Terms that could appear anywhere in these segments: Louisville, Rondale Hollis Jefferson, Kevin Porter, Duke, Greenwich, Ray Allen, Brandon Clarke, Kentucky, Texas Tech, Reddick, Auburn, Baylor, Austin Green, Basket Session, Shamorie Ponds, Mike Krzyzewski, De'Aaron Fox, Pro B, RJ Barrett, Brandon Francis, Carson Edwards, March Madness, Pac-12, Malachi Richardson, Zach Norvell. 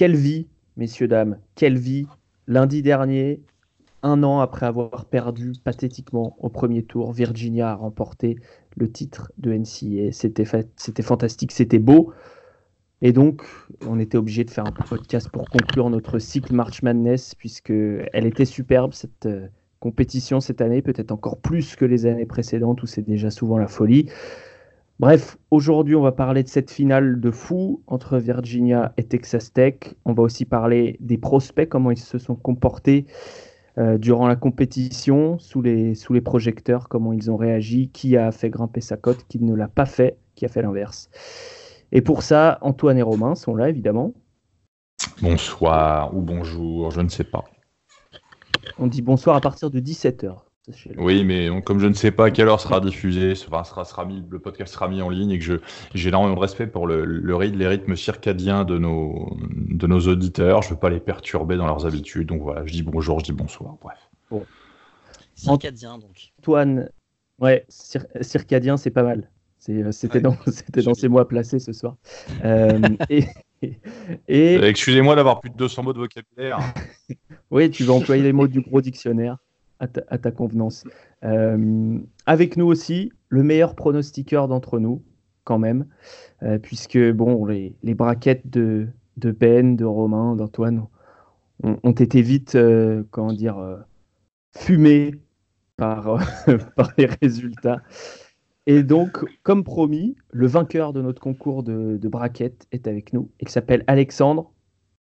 Quelle vie, messieurs, dames, quelle vie, lundi dernier, un an après avoir perdu pathétiquement au premier tour, Virginia a remporté le titre de NCAA. C'était fantastique, c'était beau. Et donc, on était obligé de faire un podcast pour conclure notre cycle March Madness, puisqu'elle était superbe, cette compétition cette année, peut-être encore plus que les années précédentes où c'est déjà souvent la folie. Bref, aujourd'hui, on va parler de cette finale de fou entre Virginia et Texas Tech. On va aussi parler des prospects, comment ils se sont comportés durant la compétition, sous les projecteurs, comment ils ont réagi, qui a fait grimper sa cote, qui ne l'a pas fait, qui a fait l'inverse. Et pour ça, Antoine et Romain sont là, évidemment. Bonsoir ou bonjour, je ne sais pas. On dit bonsoir à partir de 17h. Oui, mais donc, comme je ne sais pas à quelle heure sera diffusé, le podcast sera mis en ligne et que j'ai énormément de respect pour les rythmes circadiens de nos auditeurs. Je ne veux pas les perturber dans leurs habitudes. Donc voilà, je dis bonjour, je dis bonsoir, bref. Bon. Circadien, donc. Antoine, ouais, circadien, c'est pas mal. C'était dans ces mots placés ce soir. Excusez-moi d'avoir plus de 200 mots de vocabulaire. Oui, tu vas employer les mots du gros dictionnaire à ta convenance. Avec nous aussi, le meilleur pronostiqueur d'entre nous, quand même, puisque bon, les braquettes de Ben, de Romain, d'Antoine ont été vite fumées par les résultats. Et donc, comme promis, le vainqueur de notre concours de braquettes est avec nous. Il s'appelle Alexandre.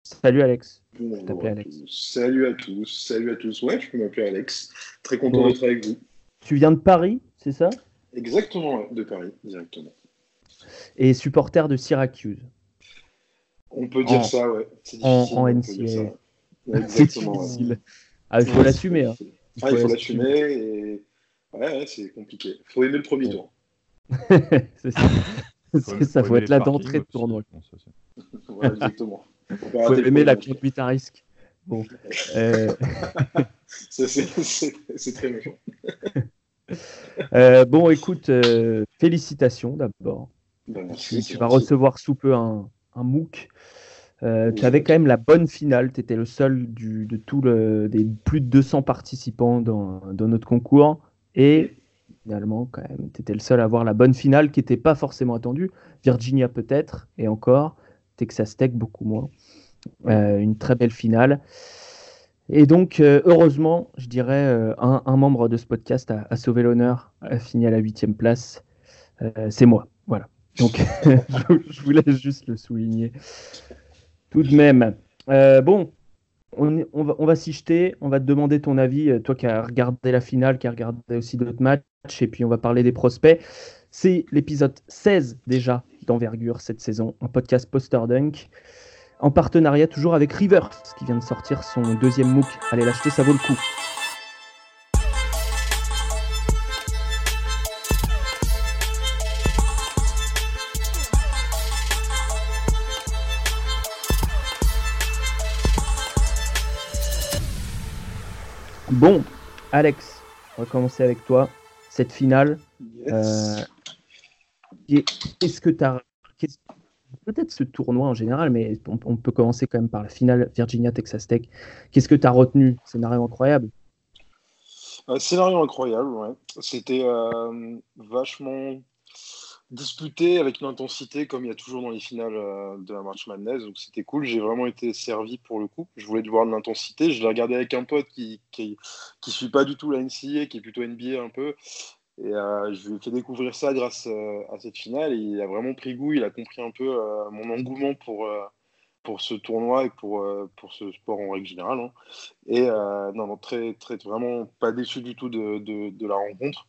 Salut Alex. Bonjour, je t'appelais Alex. Salut à tous. Ouais, je peux m'appeler Alex. Très content d'être avec vous. Tu viens de Paris, c'est ça ? Exactement, de Paris, directement. Et supporter de Syracuse. On peut dire ça, ouais. C'est difficile. En NCAA. Ouais, exactement. C'est difficile. Ouais. Ah, il faut l'assumer. Hein. Il faut l'assumer et... Ouais, c'est compliqué. Faut aimer le premier tour. C'est ça. Faut être là d'entrée de tournoi. Ouais, exactement. Faut aimer la conduite à risque. Bon. C'est très méchant. Bon, écoute, félicitations d'abord. Ben, merci, tu vas recevoir sous peu un MOOC. Tu avais quand même la bonne finale. Tu étais le seul des plus de 200 participants dans notre concours. Et finalement, quand même, tu étais le seul à avoir la bonne finale qui n'était pas forcément attendue. Virginia peut-être, et encore, Texas Tech beaucoup moins. Une très belle finale. Et donc, heureusement, je dirais, un membre de ce podcast a sauvé l'honneur, a fini à la 8e place. C'est moi, voilà. Donc, je voulais juste le souligner. Tout de même, bon... On va s'y jeter, on va te demander ton avis, toi qui as regardé la finale, qui as regardé aussi d'autres matchs, et puis on va parler des prospects. C'est l'épisode 16 déjà d'envergure cette saison, un podcast Poster Dunk, en partenariat toujours avec Rivers, qui vient de sortir son deuxième MOOC. Allez l'acheter, ça vaut le coup. Bon, Alex, on va commencer avec toi. Cette finale, yes. Qu'est-ce que tu as... Peut-être ce tournoi en général, mais on peut commencer quand même par la finale Virginia-Texas Tech. Qu'est-ce que tu as retenu ? Scénario incroyable. Scénario incroyable, ouais. C'était vachement disputé avec une intensité comme il y a toujours dans les finales de la March Madness, donc c'était cool, j'ai vraiment été servi pour le coup, je voulais de voir de l'intensité, je l'ai regardé avec un pote qui suit pas du tout la NCAA, qui est plutôt NBA un peu, et je lui ai fait découvrir ça grâce à cette finale, et il a vraiment pris goût, il a compris un peu mon engouement pour ce tournoi et pour ce sport en règle générale, hein. Et non, très, très, vraiment pas déçu du tout de la rencontre.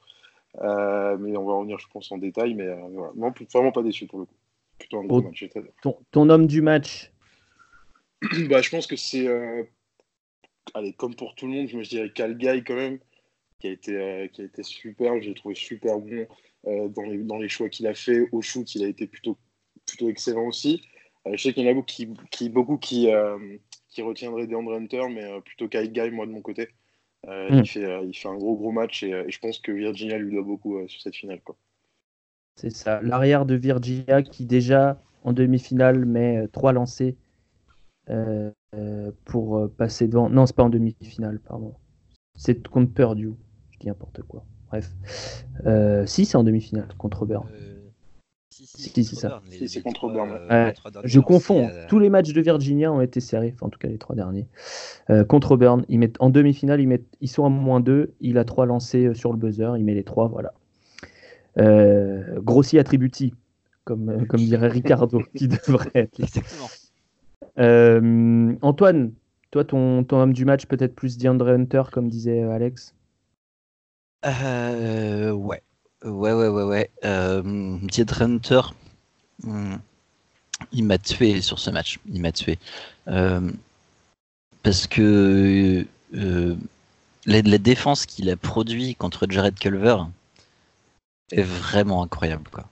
Mais on va revenir, je pense, en détail. Mais voilà, non, vraiment pas déçu pour le coup. Plutôt un gros match. Ton homme du match. Bah, je pense que c'est, allez, comme pour tout le monde, je me dirais Kyle Guy quand même, qui a été super. J'ai trouvé super bon dans les choix qu'il a fait. Au shoot, il a été plutôt excellent aussi. Je sais qu'il y en a beaucoup qui retiendraient De'Andre Hunter, mais plutôt Kyle Guy, moi de mon côté. Il fait un gros match et je pense que Virginia lui doit beaucoup sur cette finale, quoi. C'est ça, l'arrière de Virginia qui déjà en demi-finale met 3 lancers pour passer devant. Non, c'est pas en demi-finale, pardon. C'est contre Purdue. Je dis n'importe quoi. Bref. Si, c'est en demi-finale contre Auburn. C'est contre Auburn. Je confonds. Tous les matchs de Virginia ont été serrés. Enfin, en tout cas, les trois derniers. Contre Auburn, ils mettent en demi-finale. Ils sont à -2. Il a 3 lancés sur le buzzer. Il met les 3. Voilà. Grossi attributi, comme dirait Ricardo, qui devrait être. Exactement. Antoine, toi, ton homme du match, peut-être plus De'Andre Hunter, comme disait Alex. Ouais. De'Andre Hunter, il m'a tué sur ce match. Il m'a tué. Parce que la défense qu'il a produit contre Jarrett Culver est vraiment incroyable, quoi.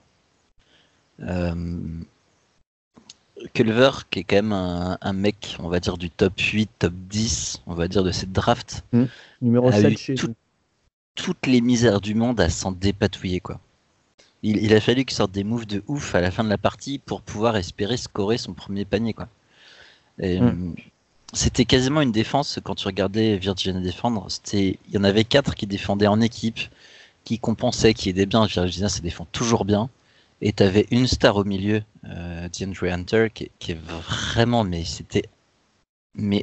Culver, qui est quand même un mec, on va dire, du top 8, top 10, on va dire, de cette draft, numéro 7 eu toutes les misères du monde à s'en dépatouiller, quoi. Il a fallu qu'il sorte des moves de ouf à la fin de la partie pour pouvoir espérer scorer son premier panier, quoi. Et, c'était quasiment une défense, quand tu regardais Virginia défendre, il y en avait 4 qui défendaient en équipe, qui compensaient, qui aidaient bien. Virginia se défend toujours bien. Et t'avais une star au milieu, De'Andre Hunter, qui est vraiment, mais c'était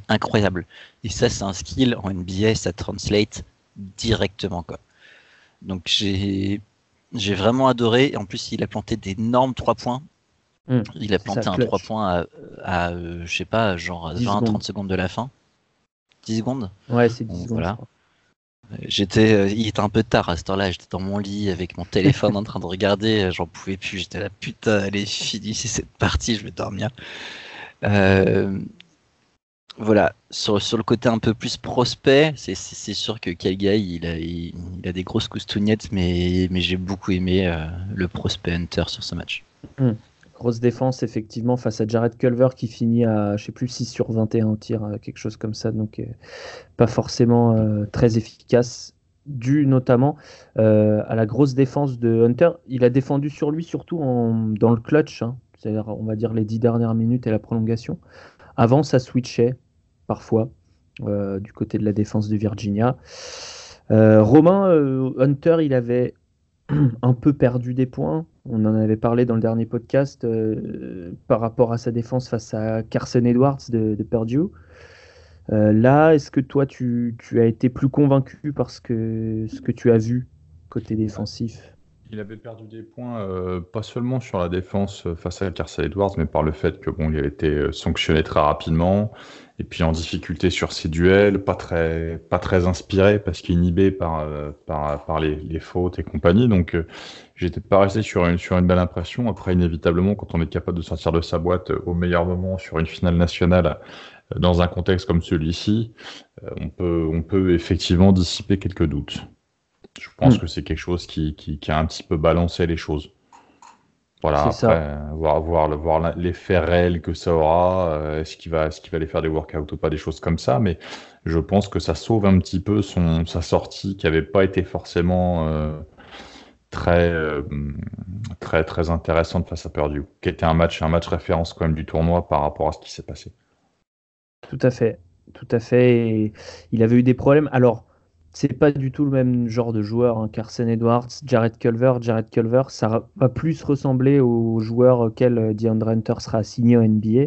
incroyable. Et ça, c'est un skill en NBA, ça translate directement, quoi. Donc j'ai vraiment adoré. En plus, il a planté d'énormes 3 points. Il a planté un clutch. 3 points à je sais pas, genre 20-30 secondes de la fin. 10 secondes. Ouais, c'est 10 secondes. Voilà. Il était un peu tard à cette heure-là, j'étais dans mon lit avec mon téléphone en train de regarder, j'en pouvais plus, j'étais là, putain, allez, finissez cette partie, je vais dormir. Voilà, sur le côté un peu plus prospect, c'est sûr que Kyle Guy, il a des grosses coustounettes, mais j'ai beaucoup aimé le prospect Hunter sur ce match. Grosse défense, effectivement, face à Jarrett Culver qui finit à, je sais plus, 6 sur 21 au tir, quelque chose comme ça, donc pas forcément très efficace, dû notamment à la grosse défense de Hunter. Il a défendu sur lui surtout dans le clutch, hein, c'est-à-dire, on va dire, les 10 dernières minutes et la prolongation. Avant, ça switchait, parfois, du côté de la défense de Virginia. Romain, Hunter, il avait un peu perdu des points. On en avait parlé dans le dernier podcast par rapport à sa défense face à Carson Edwards de Purdue. Là, est-ce que toi, tu as été plus convaincu par ce que tu as vu côté défensif ? Il avait perdu des points, pas seulement sur la défense face à Carson Edwards, mais par le fait que il avait été sanctionné très rapidement, et puis en difficulté sur ses duels, pas très inspiré, parce qu'inhibé par les fautes et compagnie. Donc, j'étais pas resté sur une belle impression. Après, inévitablement, quand on est capable de sortir de sa boîte au meilleur moment sur une finale nationale, dans un contexte comme celui-ci, on peut effectivement dissiper quelques doutes. Je pense que c'est quelque chose qui a un petit peu balancé les choses. Voilà, c'est après, voir l'effet réel que ça aura, est-ce qu'il va aller faire des workouts ou pas, des choses comme ça, mais je pense que ça sauve un petit peu sa sortie qui n'avait pas été forcément très, très intéressante face à Purdue, qui était un match référence quand même du tournoi par rapport à ce qui s'est passé. Tout à fait. Et il avait eu des problèmes. Alors, c'est pas du tout le même genre de joueur, hein. Carson Edwards, Jarrett Culver, ça va plus ressembler aux joueurs auxquels De'Andre Hunter sera assigné en NBA,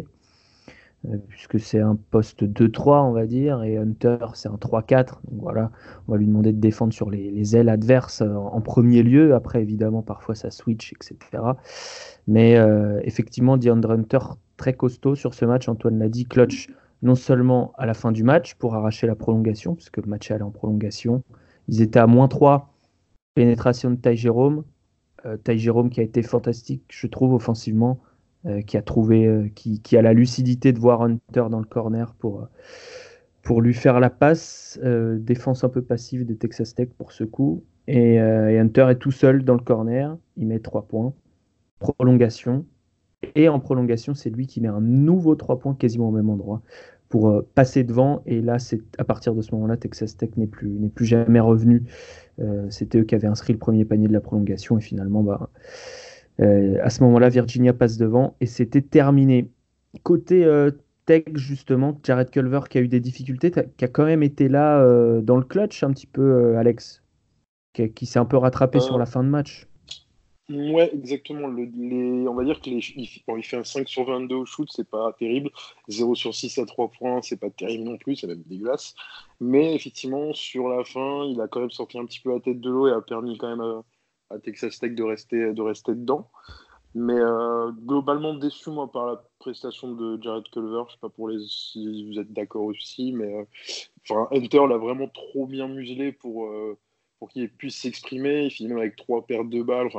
puisque c'est un poste 2-3, on va dire, et Hunter, c'est un 3-4. Donc voilà, on va lui demander de défendre sur les ailes adverses en premier lieu. Après, évidemment, parfois, ça switch, etc. Mais effectivement, De'Andre Hunter, très costaud sur ce match. Antoine l'a dit, clutch. Non seulement à la fin du match pour arracher la prolongation, puisque le match allait en prolongation. Ils étaient à -3, pénétration de Ty Jerome. Ty Jerome qui a été fantastique, je trouve, offensivement, qui a la lucidité de voir Hunter dans le corner pour lui faire la passe. Défense un peu passive de Texas Tech pour ce coup. Et Hunter est tout seul dans le corner, il met 3 points. Prolongation. Et en prolongation, c'est lui qui met un nouveau 3 points quasiment au même endroit pour passer devant. Et là, c'est à partir de ce moment-là, Texas Tech n'est plus jamais revenu. C'était eux qui avaient inscrit le premier panier de la prolongation. Et finalement, à ce moment-là, Virginia passe devant et c'était terminé. Côté Tech, justement, Jarrett Culver qui a eu des difficultés, qui a quand même été là dans le clutch un petit peu, Alex, qui s'est un peu rattrapé sur la fin de match. Ouais, exactement. On va dire qu'il fait un 5 sur 22 au shoot, c'est pas terrible. 0 sur 6 à 3 points, c'est pas terrible non plus, c'est même dégueulasse. Mais effectivement, sur la fin, il a quand même sorti un petit peu la tête de l'eau et a permis quand même à Texas Tech de rester dedans. Mais globalement déçu, moi, par la prestation de Jarrett Culver. Je sais pas si vous êtes d'accord aussi, mais Hunter l'a vraiment trop bien muselé pour qu'il puisse s'exprimer. Il finit même avec 3 pertes de balles.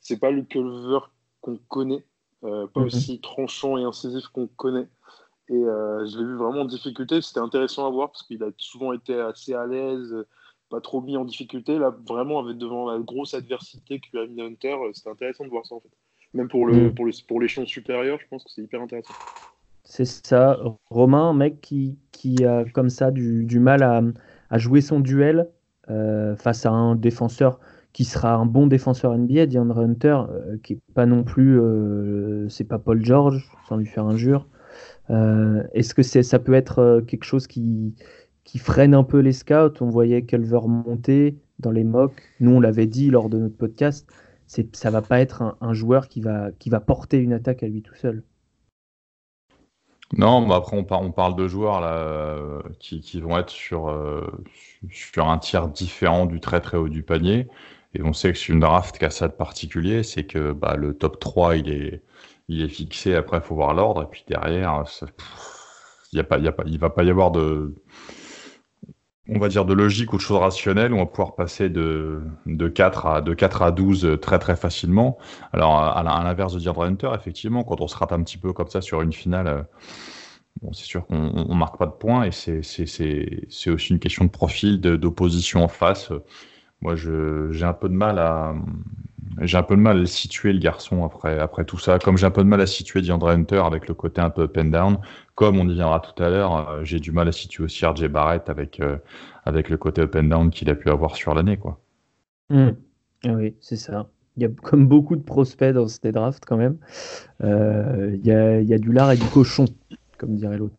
C'est pas le Culver qu'on connaît, pas aussi tranchant et incisif qu'on connaît. Et je l'ai vu vraiment en difficulté. C'était intéressant à voir parce qu'il a souvent été assez à l'aise, pas trop mis en difficulté. Là, vraiment, devant la grosse adversité que lui a mis Hunter, c'était intéressant de voir ça en fait. Même pour l'échelon supérieur, je pense que c'est hyper intéressant. C'est ça. Romain, un mec qui a comme ça du mal à jouer son duel face à un défenseur qui sera un bon défenseur NBA, De'Andre Hunter, qui n'est pas non plus... c'est pas Paul George, sans lui faire injure. Est-ce que ça peut être quelque chose qui freine un peu les scouts? On voyait Culver monter dans les mocks. Nous, on l'avait dit lors de notre podcast, ça ne va pas être un joueur qui va porter une attaque à lui tout seul. Non, mais après, on parle de joueurs là, qui vont être sur un tiers différent du très très haut du panier. Et on sait que c'est une draft qui a ça de particulier, c'est que le top 3, il est fixé. Après, il faut voir l'ordre. Et puis derrière, il ne va pas y avoir de... on va dire de logique ou de choses rationnelles, on va pouvoir passer de 4 à 12 très très facilement. Alors à l'inverse de De'Andre Hunter, effectivement, quand on se rate un petit peu comme ça sur une finale, c'est sûr qu'on ne marque pas de points et c'est aussi une question de profil, d'opposition en face. Moi, j'ai un peu de mal à situer le garçon après tout ça. Comme j'ai un peu de mal à situer De'Andre Hunter avec le côté un peu up and down, comme on y viendra tout à l'heure, j'ai du mal à situer aussi RJ Barrett avec le côté up and down qu'il a pu avoir sur l'année, quoi. Mmh. Oui, c'est ça. Il y a comme beaucoup de prospects dans ces drafts quand même. Il y a du lard et du cochon, comme dirait l'autre.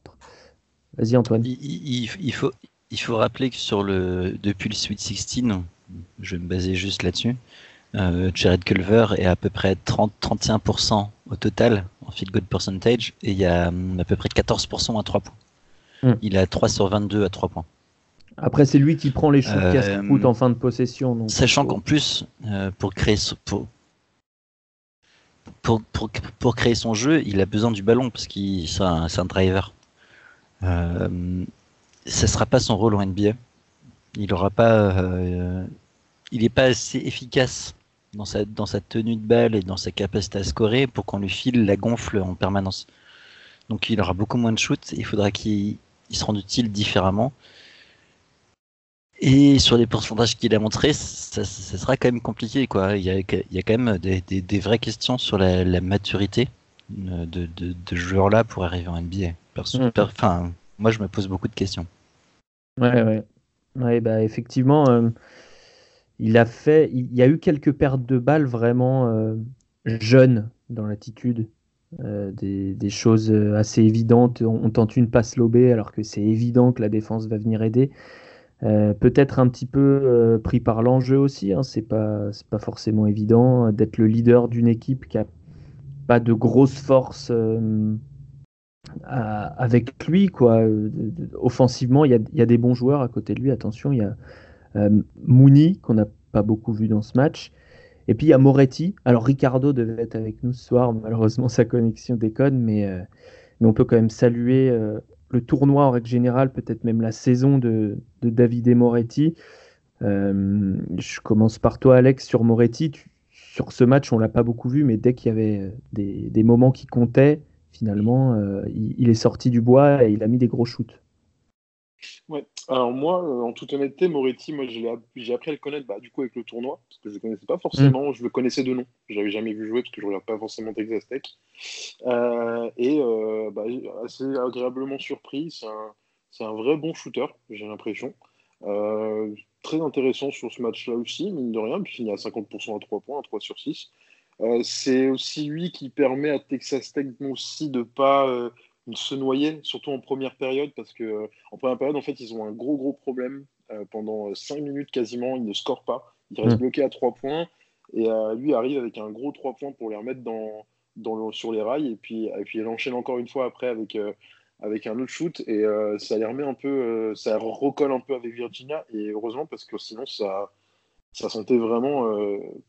Vas-y Antoine. Il faut rappeler que depuis le Sweet 16, je vais me baser juste là-dessus, Jarrett Culver est à peu près 30-31% au total en field goal percentage et il y a à peu près 14% à 3 points. Il a 3 sur 22 à 3 points. Après, c'est lui qui prend les shoots casse-croûte en fin de possession. Donc... Sachant qu'en plus, pour créer son jeu, il a besoin du ballon parce que c'est un driver. Ça ne sera pas son rôle en NBA. Il n'est pas assez efficace dans sa tenue de balle et dans sa capacité à scorer pour qu'on lui file la gonfle en permanence. Donc il aura beaucoup moins de shoots. Il faudra qu'il se rende utile différemment. Et sur les pourcentages qu'il a montrés, ça sera quand même compliqué, quoi. Il y a quand même des vraies questions sur la maturité de joueurs-là pour arriver en NBA. Moi, je me pose beaucoup de questions. Ouais, effectivement, il y a eu quelques pertes de balles vraiment jeunes dans l'attitude, des choses assez évidentes. On tente une passe lobée alors que c'est évident que la défense va venir aider. Peut-être un petit peu pris par l'enjeu aussi. Hein, c'est pas forcément évident d'être le leader d'une équipe qui a pas de grosse force. Avec lui, quoi. Offensivement, il y a des bons joueurs à côté de lui. Attention, il y a Mooney qu'on n'a pas beaucoup vu dans ce match, et puis il y a Moretti. Alors Ricardo devait être avec nous ce soir, malheureusement sa connexion déconne, mais on peut quand même saluer le tournoi en règle générale, peut-être même la saison de Davide Moretti. Je commence par toi, Alex, sur Moretti. Sur ce match, on l'a pas beaucoup vu, mais dès qu'il y avait des moments qui comptaient, finalement, il est sorti du bois et il a mis des gros shoots. Ouais. Alors moi, en toute honnêteté, Moretti, moi, j'ai appris à le connaître du coup avec le tournoi, parce que je ne le connaissais pas forcément, je le connaissais de nom. Je l'avais jamais vu jouer parce que je ne regarde pas forcément Texas Tech. Assez agréablement surpris, c'est un vrai bon shooter, j'ai l'impression. Très intéressant sur ce match-là aussi, mine de rien, puis il finit à 50% à 3 points, à 3 sur 6. C'est aussi lui qui permet à Texas Tech aussi de ne pas se noyer, surtout en première période, parce que en première période, en fait, ils ont un gros problème. Pendant 5 minutes quasiment, ils ne scorent pas. Ils restent bloqués à 3 points. Et lui arrive avec un gros 3 points pour les remettre sur les rails. Et puis, il enchaîne encore une fois après avec un autre shoot. Et ça les remet un peu, ça recolle un peu avec Virginia. Et heureusement, parce que sinon, ça sentait vraiment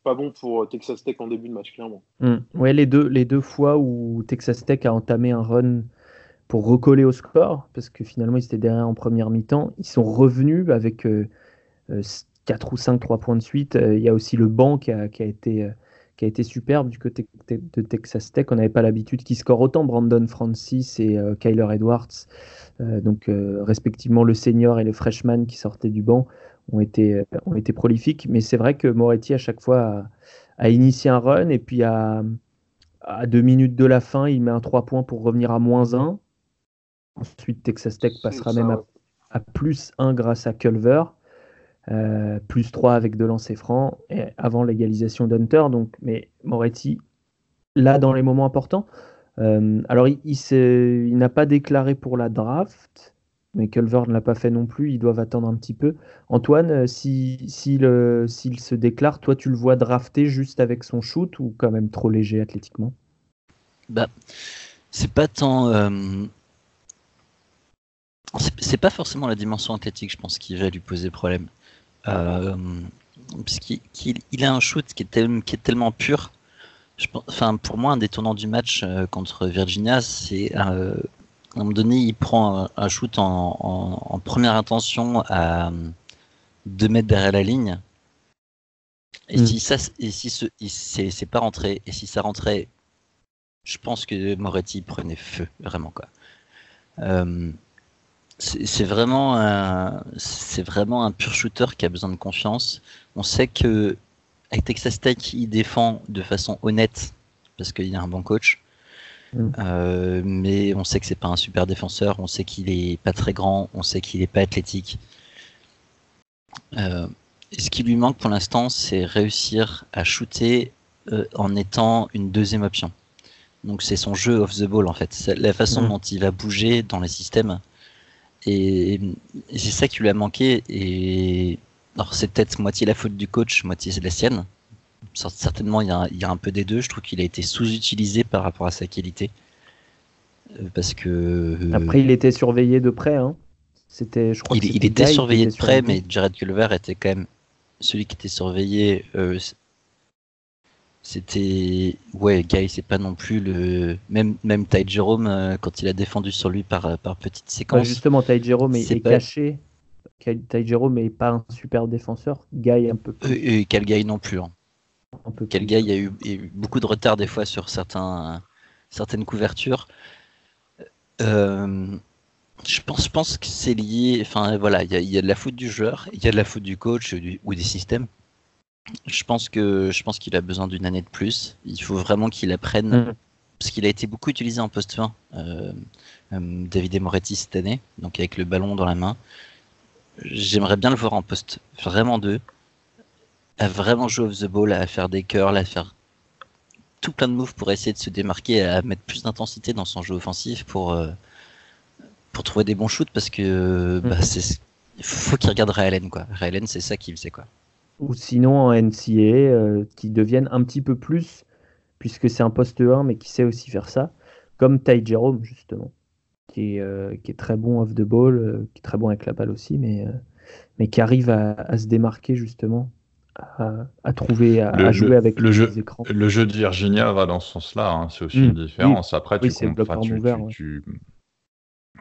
pas bon pour Texas Tech en début de match, clairement. Ouais, les deux fois où Texas Tech a entamé un run pour recoller au score, parce que finalement ils étaient derrière en première mi-temps, ils sont revenus avec 4 ou 5 3 points de suite. Il y a aussi le banc qui a été superbe du côté de Texas Tech. On n'avait pas l'habitude qu'ils scorent autant, Brandon Francis et Kyler Edwards, donc respectivement le senior et le freshman qui sortaient du banc, ont été prolifiques. Mais c'est vrai que Moretti à chaque fois a initié un run, et puis à 2 minutes de la fin il met un 3 points pour revenir à -1. Ensuite Texas Tech passera même à +1 grâce à Culver, +3 avec 2 lancers francs et avant l'égalisation d'Hunter. Donc, mais Moretti là dans les moments importants, alors il n'a pas déclaré pour la draft, mais Culver ne l'a pas fait non plus, ils doivent attendre un petit peu. Antoine, s'il se déclare, toi tu le vois drafter juste avec son shoot, ou quand même trop léger athlétiquement ? Bah, c'est pas tant... c'est pas forcément la dimension athlétique, je pense, qui va lui poser problème. Puisqu'il a un shoot qui est tellement pur. Pour moi, un des tournants du match contre Virginia, c'est... À un moment donné, il prend un shoot en première intention à 2 mètres derrière la ligne. Et si c'est pas rentré, et si ça rentrait, je pense que Moretti prenait feu, vraiment quoi. C'est vraiment un pur shooter qui a besoin de confiance. On sait que avec Texas Tech, il défend de façon honnête parce qu'il a un bon coach. Mais on sait que c'est pas un super défenseur, on sait qu'il est pas très grand, on sait qu'il est pas athlétique. Et ce qui lui manque pour l'instant, c'est réussir à shooter en étant une deuxième option. Donc c'est son jeu off the ball en fait, c'est la façon dont il va bouger dans les systèmes. Et c'est ça qui lui a manqué. Et alors c'est peut-être moitié la faute du coach, moitié c'est la sienne. Certainement, il y a un peu des deux. Je trouve qu'il a été sous-utilisé par rapport à sa qualité. Parce que... Après, il était surveillé de près. Hein. Il était surveillé de près, mais Jarrett Culver était quand même celui qui était surveillé. C'était... Ouais, Guy, c'est pas non plus le... Même Ty Jerome, quand il a défendu sur lui par petites séquences. Ouais, justement, Ty Jerome est caché. Ty Jerome n'est pas un super défenseur. Guy, un peu plus. Kyle Guy non plus, hein. Quel gars, il y a eu beaucoup de retard des fois sur certaines couvertures. Je pense que c'est lié. Enfin voilà, il y a de la faute du joueur, il y a de la faute du coach ou des systèmes. Je pense qu'il a besoin d'une année de plus. Il faut vraiment qu'il apprenne, parce qu'il a été beaucoup utilisé en poste 20, Davide Moretti cette année, donc avec le ballon dans la main. J'aimerais bien le voir en poste vraiment 2. À vraiment jouer off the ball, à faire des curls, à faire tout plein de moves pour essayer de se démarquer, à mettre plus d'intensité dans son jeu offensif pour trouver des bons shoots, parce que faut qu'il regarde Ray Allen, quoi. Ray Allen, c'est ça qu'il sait, quoi. Ou sinon en NCAA, qui devienne un petit peu plus, puisque c'est un poste 1, mais qui sait aussi faire ça, comme Ty Jerome justement, qui est très bon off the ball, qui est très bon avec la balle aussi, mais qui arrive à se démarquer justement. À trouver, à jouer avec les écrans. Le jeu de Virginia va dans ce sens-là, hein. C'est aussi une différence. Après,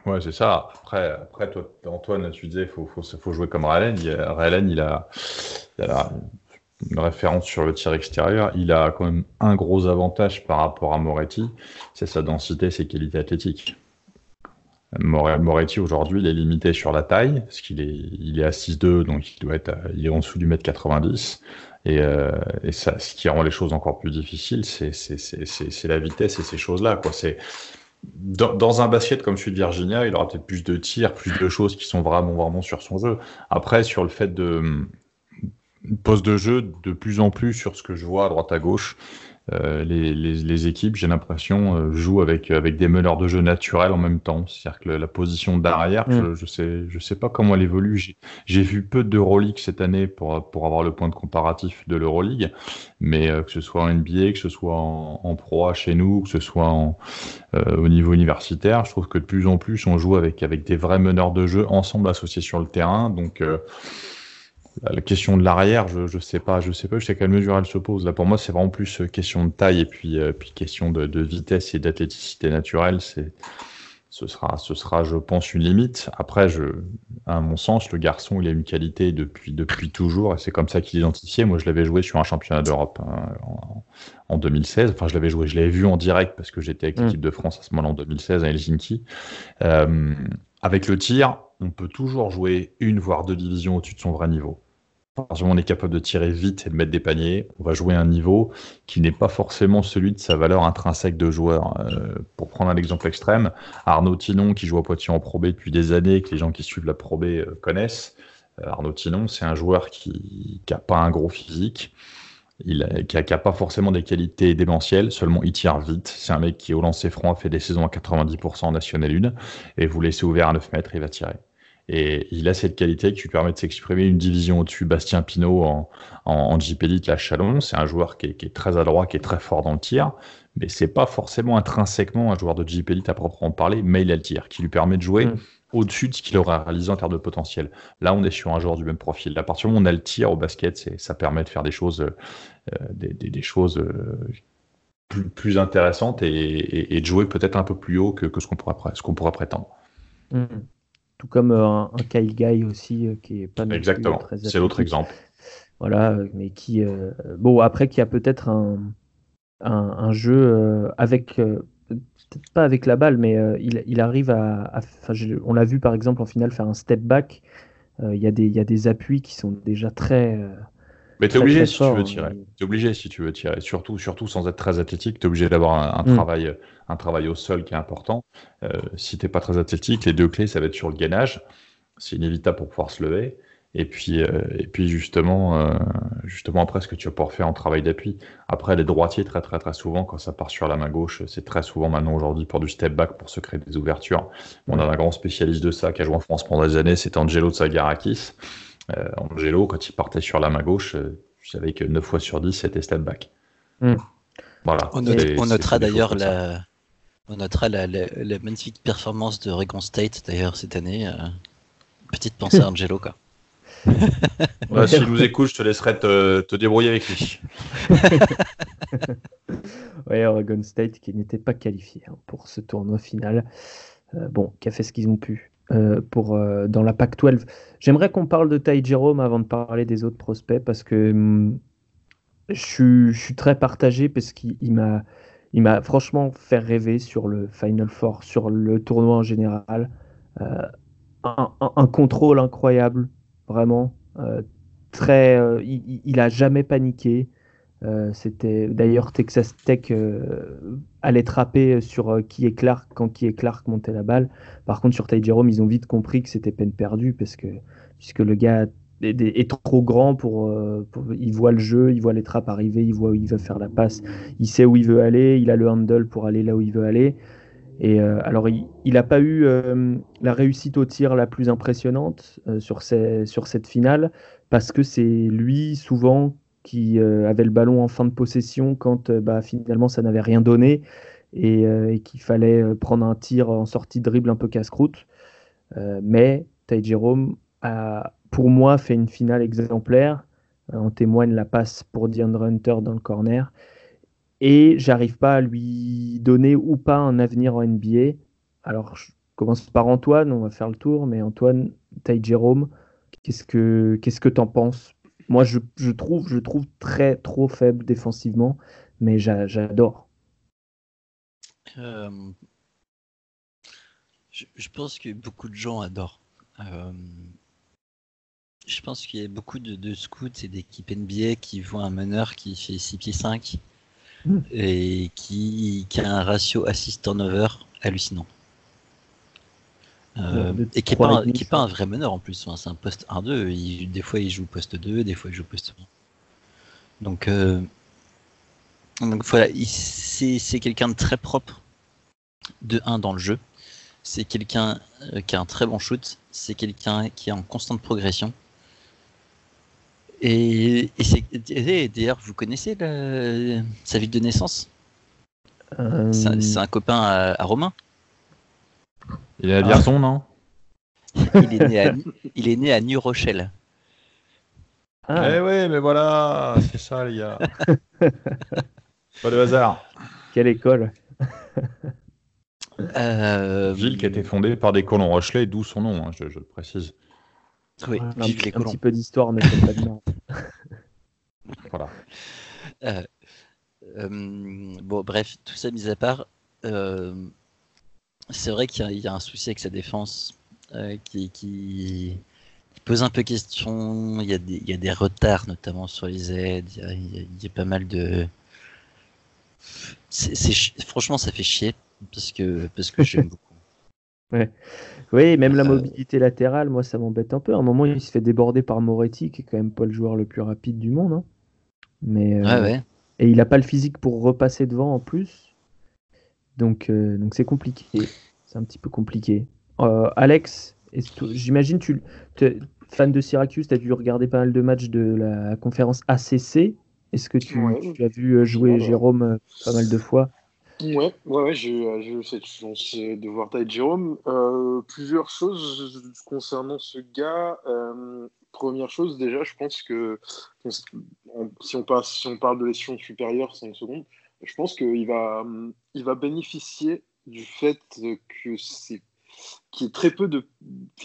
ouais, c'est ça. Après, toi, Antoine, tu disais faut jouer comme Ray Allen. Ray Allen, il a une référence sur le tir extérieur. Il a quand même un gros avantage par rapport à Moretti, c'est sa densité, ses qualités athlétiques. Moretti aujourd'hui il est limité sur la taille, parce qu'il est à 6'2", donc il est en dessous du 1m90, et ça, ce qui rend les choses encore plus difficiles, c'est la vitesse et ces choses-là, quoi. C'est dans un basket comme celui de Virginia, il aura peut-être plus de tirs, plus de choses qui sont vraiment sur son jeu. Après, sur le fait de poste de jeu, de plus en plus sur ce que je vois à droite à gauche, les équipes, j'ai l'impression, jouent avec des meneurs de jeu naturels en même temps. C'est-à-dire que la position d'arrière, je sais pas comment elle évolue. J'ai vu peu d'Euroleague cette année pour avoir le point de comparatif de l'Euroleague, mais que ce soit en NBA, que ce soit en Pro A chez nous, que ce soit au niveau universitaire, je trouve que de plus en plus on joue avec des vrais meneurs de jeu ensemble associés sur le terrain. Donc la question de l'arrière, je sais pas jusqu'à quelle mesure elle se pose. Là, pour moi, c'est vraiment plus question de taille et puis question de vitesse et d'athléticité naturelle. Ce sera, je pense, une limite. Après, à mon sens, le garçon, il a une qualité depuis toujours, et c'est comme ça qu'il l'identifiait. Moi, je l'avais joué sur un championnat d'Europe en 2016. Enfin, je l'avais vu en direct parce que j'étais avec l'équipe de France à ce moment-là en 2016 à Helsinki. Avec le tir, on peut toujours jouer une voire deux divisions au-dessus de son vrai niveau. Parce qu'on est capable de tirer vite et de mettre des paniers, on va jouer à un niveau qui n'est pas forcément celui de sa valeur intrinsèque de joueur. Pour prendre un exemple extrême, Arnaud Thinon, qui joue à Poitiers en Pro B depuis des années, que les gens qui suivent la Pro B connaissent, Arnaud Thinon, c'est un joueur qui n'a pas un gros physique, qui n'a pas forcément des qualités démentielles, seulement il tire vite. C'est un mec qui, au lancer franc, a fait des saisons à 90% en National 1, et vous laissez ouvert à 9 mètres, il va tirer. Et il a cette qualité qui lui permet de s'exprimer une division au-dessus. Bastien Pinault en JPD de la Chalon, c'est un joueur qui est très adroit, qui est très fort dans le tir, mais c'est pas forcément intrinsèquement un joueur de JPD à proprement parler, mais il a le tir qui lui permet de jouer au-dessus de ce qu'il aurait réalisé en termes de potentiel. Là, on est sur un joueur du même profil. À partir du moment où on a le tir au basket, ça permet de faire des choses, plus intéressantes et de jouer peut-être un peu plus haut que ce qu'on pourrait prétendre. Tout comme un Kyle Guy aussi, qui est pas non plus très athlétique. Exactement, c'est l'autre exemple. Voilà, mais qui... qui a peut-être un jeu avec... peut-être pas avec la balle, mais il arrive à... on l'a vu, par exemple, en finale, faire un step back. Il y a des appuis qui sont déjà très... mais t'es obligé si tu veux tirer. T'es obligé si tu veux tirer. Surtout sans être très athlétique, t'es obligé d'avoir un travail au sol qui est important. Si t'es pas très athlétique, les deux clés, ça va être sur le gainage. C'est inévitable pour pouvoir se lever. Et puis justement après, ce que tu vas pouvoir faire en travail d'appui. Après, les droitiers, très très très souvent, quand ça part sur la main gauche, c'est très souvent maintenant aujourd'hui pour du step back, pour se créer des ouvertures. On a un grand spécialiste de ça qui a joué en France pendant des années, c'était Angelo Tsagarakis. Angelo, quand il partait sur la main gauche, je savais que 9 fois sur 10 c'était step back. Voilà. On notera la magnifique performance de Oregon State d'ailleurs cette année. Petite pensée à Angelo, quoi. S'il nous écoute, je te laisserai te débrouiller avec lui. Oregon State qui n'était pas qualifié pour ce tournoi final. Qui a fait ce qu'ils ont pu. Dans la Pac-12. J'aimerais qu'on parle de Ty Jerome avant de parler des autres prospects, parce que je suis très partagé, parce qu'il m'a franchement fait rêver sur le Final Four, sur le tournoi en général. Un contrôle incroyable, vraiment. Il n'a jamais paniqué. C'était d'ailleurs Texas Tech allait trapper sur qui est Clarke quand qui est Clarke montait la balle. Par contre, sur Ty Jerome, ils ont vite compris que c'était peine perdue puisque le gars est trop grand pour il voit le jeu, il voit les trappes arriver, il voit où il veut faire la passe, il sait où il veut aller, il a le handle pour aller là où il veut aller. Et alors il n'a pas eu la réussite au tir la plus impressionnante sur cette finale, parce que c'est lui souvent qui avait le ballon en fin de possession quand finalement ça n'avait rien donné et qu'il fallait prendre un tir en sortie de dribble un peu casse-croûte. Mais Ty Jerome a, pour moi, fait une finale exemplaire. En témoigne la passe pour De'Andre Hunter dans le corner. Et j'arrive pas à lui donner ou pas un avenir en NBA. Alors je commence par Antoine, on va faire le tour. Mais Antoine, Ty Jerome, qu'est-ce que t'en penses? Moi, je trouve très trop faible défensivement, mais j'adore. Je pense que beaucoup de gens adorent. Je pense qu'il y a beaucoup de scouts et d'équipes NBA qui voient un meneur qui fait 6 pieds 5 et qui a un ratio assist-turnover hallucinant. Et qui n'est pas un vrai meneur en plus, c'est un poste 1-2, des fois il joue poste 2, des fois il joue poste 1. Donc Donc voilà, c'est quelqu'un de très propre, de 1 dans le jeu. C'est quelqu'un qui a un très bon shoot. C'est quelqu'un qui est en constante progression. Et d'ailleurs, vous connaissez sa ville de naissance ? C'est un copain à Romain. Il est à Vierzon, non ? Il est né à New Rochelle. Ah. Eh oui, mais voilà, c'est ça, les gars. Pas de hasard. Quelle école. Ville qui a été fondée par des colons rochelais, d'où son nom, hein, je le précise. Oui, voilà, un petit peu d'histoire, mais pas de nom. Voilà. Bon, bref, tout ça mis à part, c'est vrai qu'il y a un souci avec sa défense qui pose un peu question. Il y a des retards, notamment sur les aides. Il y a pas mal de. Franchement, ça fait chier parce que j'aime beaucoup. Ouais. Oui, même la mobilité latérale, moi, ça m'embête un peu. À un moment, il se fait déborder par Moretti, qui est quand même pas le joueur le plus rapide du monde. Hein. Mais, ouais. Et il n'a pas le physique pour repasser devant en plus. Donc c'est compliqué. C'est un petit peu compliqué. Alex, j'imagine tu es fan de Syracuse, tu as dû regarder pas mal de matchs de la conférence ACC. Est-ce que tu as vu jouer Jérôme pas mal de fois ? Ouais, j'ai eu cette chance de voir Ty Jerome. Plusieurs choses concernant ce gars. Première chose, déjà, je pense que si on parle de l'échelon supérieur, 5 secondes, je pense qu'il va bénéficier du fait qu'il y ait très peu de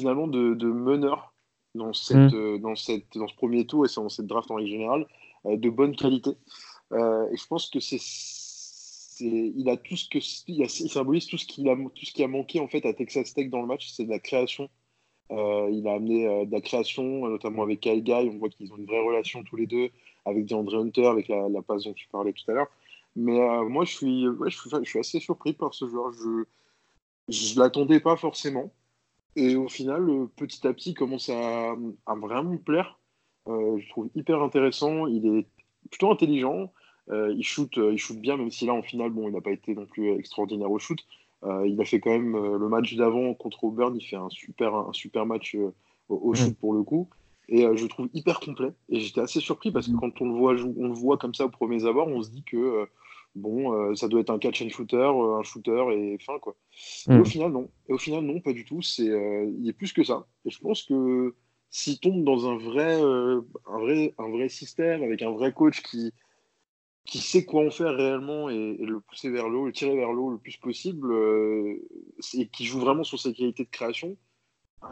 meneurs dans ce premier tour et dans cette draft en règle générale de bonne qualité. Et je pense que il symbolise tout ce qui a manqué en fait à Texas Tech dans le match, c'est de la création. Il a amené de la création, notamment avec Kyle Guy. On voit qu'ils ont une vraie relation tous les deux, avec De'Andre Hunter, avec la passe dont tu parlais tout à l'heure. Mais moi, je suis assez surpris par ce joueur. Je l'attendais pas forcément. Et au final, petit à petit, il commence à vraiment me plaire. Je trouve hyper intéressant. Il est plutôt intelligent. Il shoot bien, même si là, en finale, bon, il n'a pas été non plus extraordinaire au shoot. Il a fait quand même le match d'avant contre Auburn, il fait un super match au shoot pour le coup. Et je le trouve hyper complet. Et j'étais assez surpris parce que quand on le voit comme ça aux premiers abords, on se dit que ça doit être un catch and shooter, un shooter et fin quoi. Et au final non, pas du tout. Il est plus que ça. Et je pense que s'il tombe dans un vrai système avec un vrai coach qui sait quoi en faire réellement et le pousser vers le haut, le tirer vers le haut le plus possible, et qui joue vraiment sur ses qualités de création,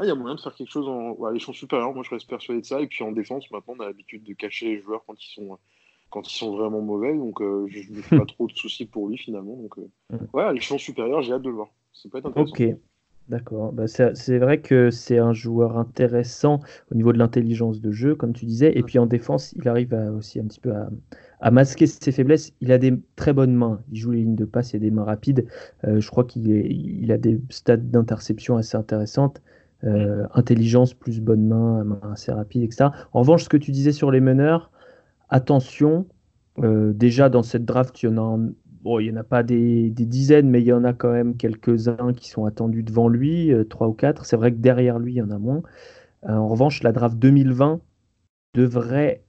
il y a moyen de faire quelque chose à l'échelon supérieur. Moi, je reste persuadé de ça. Et puis en défense, maintenant, on a l'habitude de cacher les joueurs quand ils sont vraiment mauvais. Donc, je ne me fais pas trop de soucis pour lui, finalement. Donc, à l'échelon supérieur, j'ai hâte de le voir. Ça peut être intéressant. Ok, d'accord. Bah, c'est vrai que c'est un joueur intéressant au niveau de l'intelligence de jeu, comme tu disais. Et puis en défense, il arrive aussi un petit peu à masquer ses faiblesses. Il a des très bonnes mains, il joue les lignes de passe, il a des mains rapides, je crois qu'il a des stats d'interception assez intéressantes, intelligence plus bonne main assez rapide, etc. En revanche, ce que tu disais sur les meneurs, attention, déjà dans cette draft, il n'y en a pas des dizaines, mais il y en a quand même quelques-uns qui sont attendus devant lui, 3 ou 4, c'est vrai que derrière lui, il y en a moins. En revanche, la draft 2020 devrait,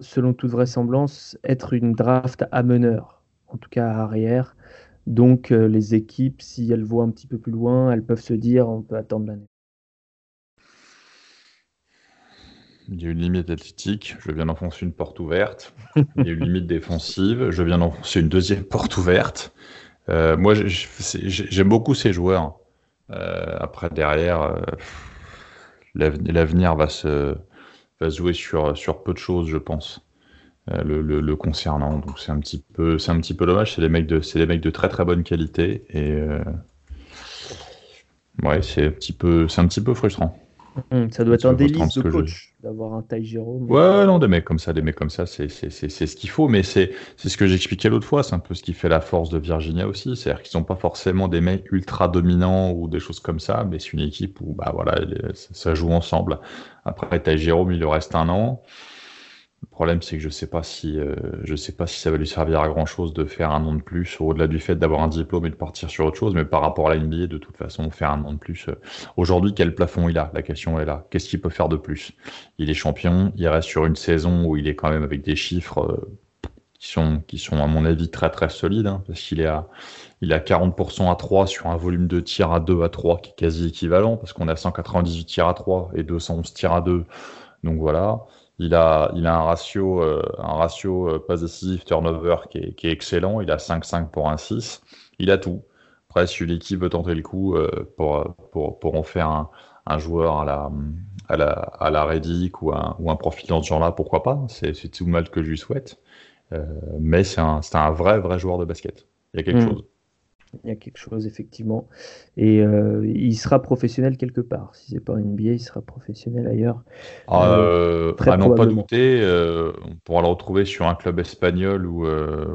selon toute vraisemblance, être une draft à meneur, en tout cas à arrière. Donc les équipes, si elles voient un petit peu plus loin, elles peuvent se dire on peut attendre l'année. Il y a une limite athlétique, je viens d'enfoncer une porte ouverte. Il y a une limite défensive, je viens d'enfoncer une deuxième porte ouverte. Moi, j'aime beaucoup ces joueurs. Après, derrière, l'avenir va jouer sur peu de choses, je pense, le concernant. Donc c'est un petit peu dommage. C'est des mecs de très très bonne qualité et c'est un petit peu frustrant. Ça doit être un délice de coach d'avoir un Ty Jerome. Ouais, non, des mecs comme ça, c'est ce qu'il faut. Mais c'est ce que j'expliquais l'autre fois. C'est un peu ce qui fait la force de Virginia aussi. C'est-à-dire qu'ils sont pas forcément des mecs ultra dominants ou des choses comme ça, mais c'est une équipe où ça joue ensemble. Après Ty Jerome, il lui reste un an. Le problème, c'est que je sais pas si ça va lui servir à grand-chose de faire un an de plus, au-delà du fait d'avoir un diplôme et de partir sur autre chose, mais par rapport à la NBA, de toute façon, faire un an de plus. Aujourd'hui, quel plafond il a? La question est là. Qu'est-ce qu'il peut faire de plus? Il est champion, il reste sur une saison où il est quand même avec des chiffres qui sont à mon avis très très solides, hein, parce qu'il est à... Il a 40% à 3 sur un volume de tirs à 2 à 3 qui est quasi équivalent parce qu'on a 198 tirs à 3 et 211 tirs à 2. Donc voilà, il a un ratio passe décisive turnover qui est excellent. Il a 5-5 pour un 6. Il a tout. Après, si l'équipe veut tenter le coup pour en faire un joueur à la Reddick ou un profil dans ce genre-là, pourquoi pas? C'est tout mal que je lui souhaite. Mais c'est un vrai joueur de basket. Il y a quelque chose. Il y a quelque chose, effectivement. Et il sera professionnel quelque part. Si ce n'est pas NBA, il sera professionnel ailleurs. À n'en pas douter, on pourra le retrouver sur un club espagnol où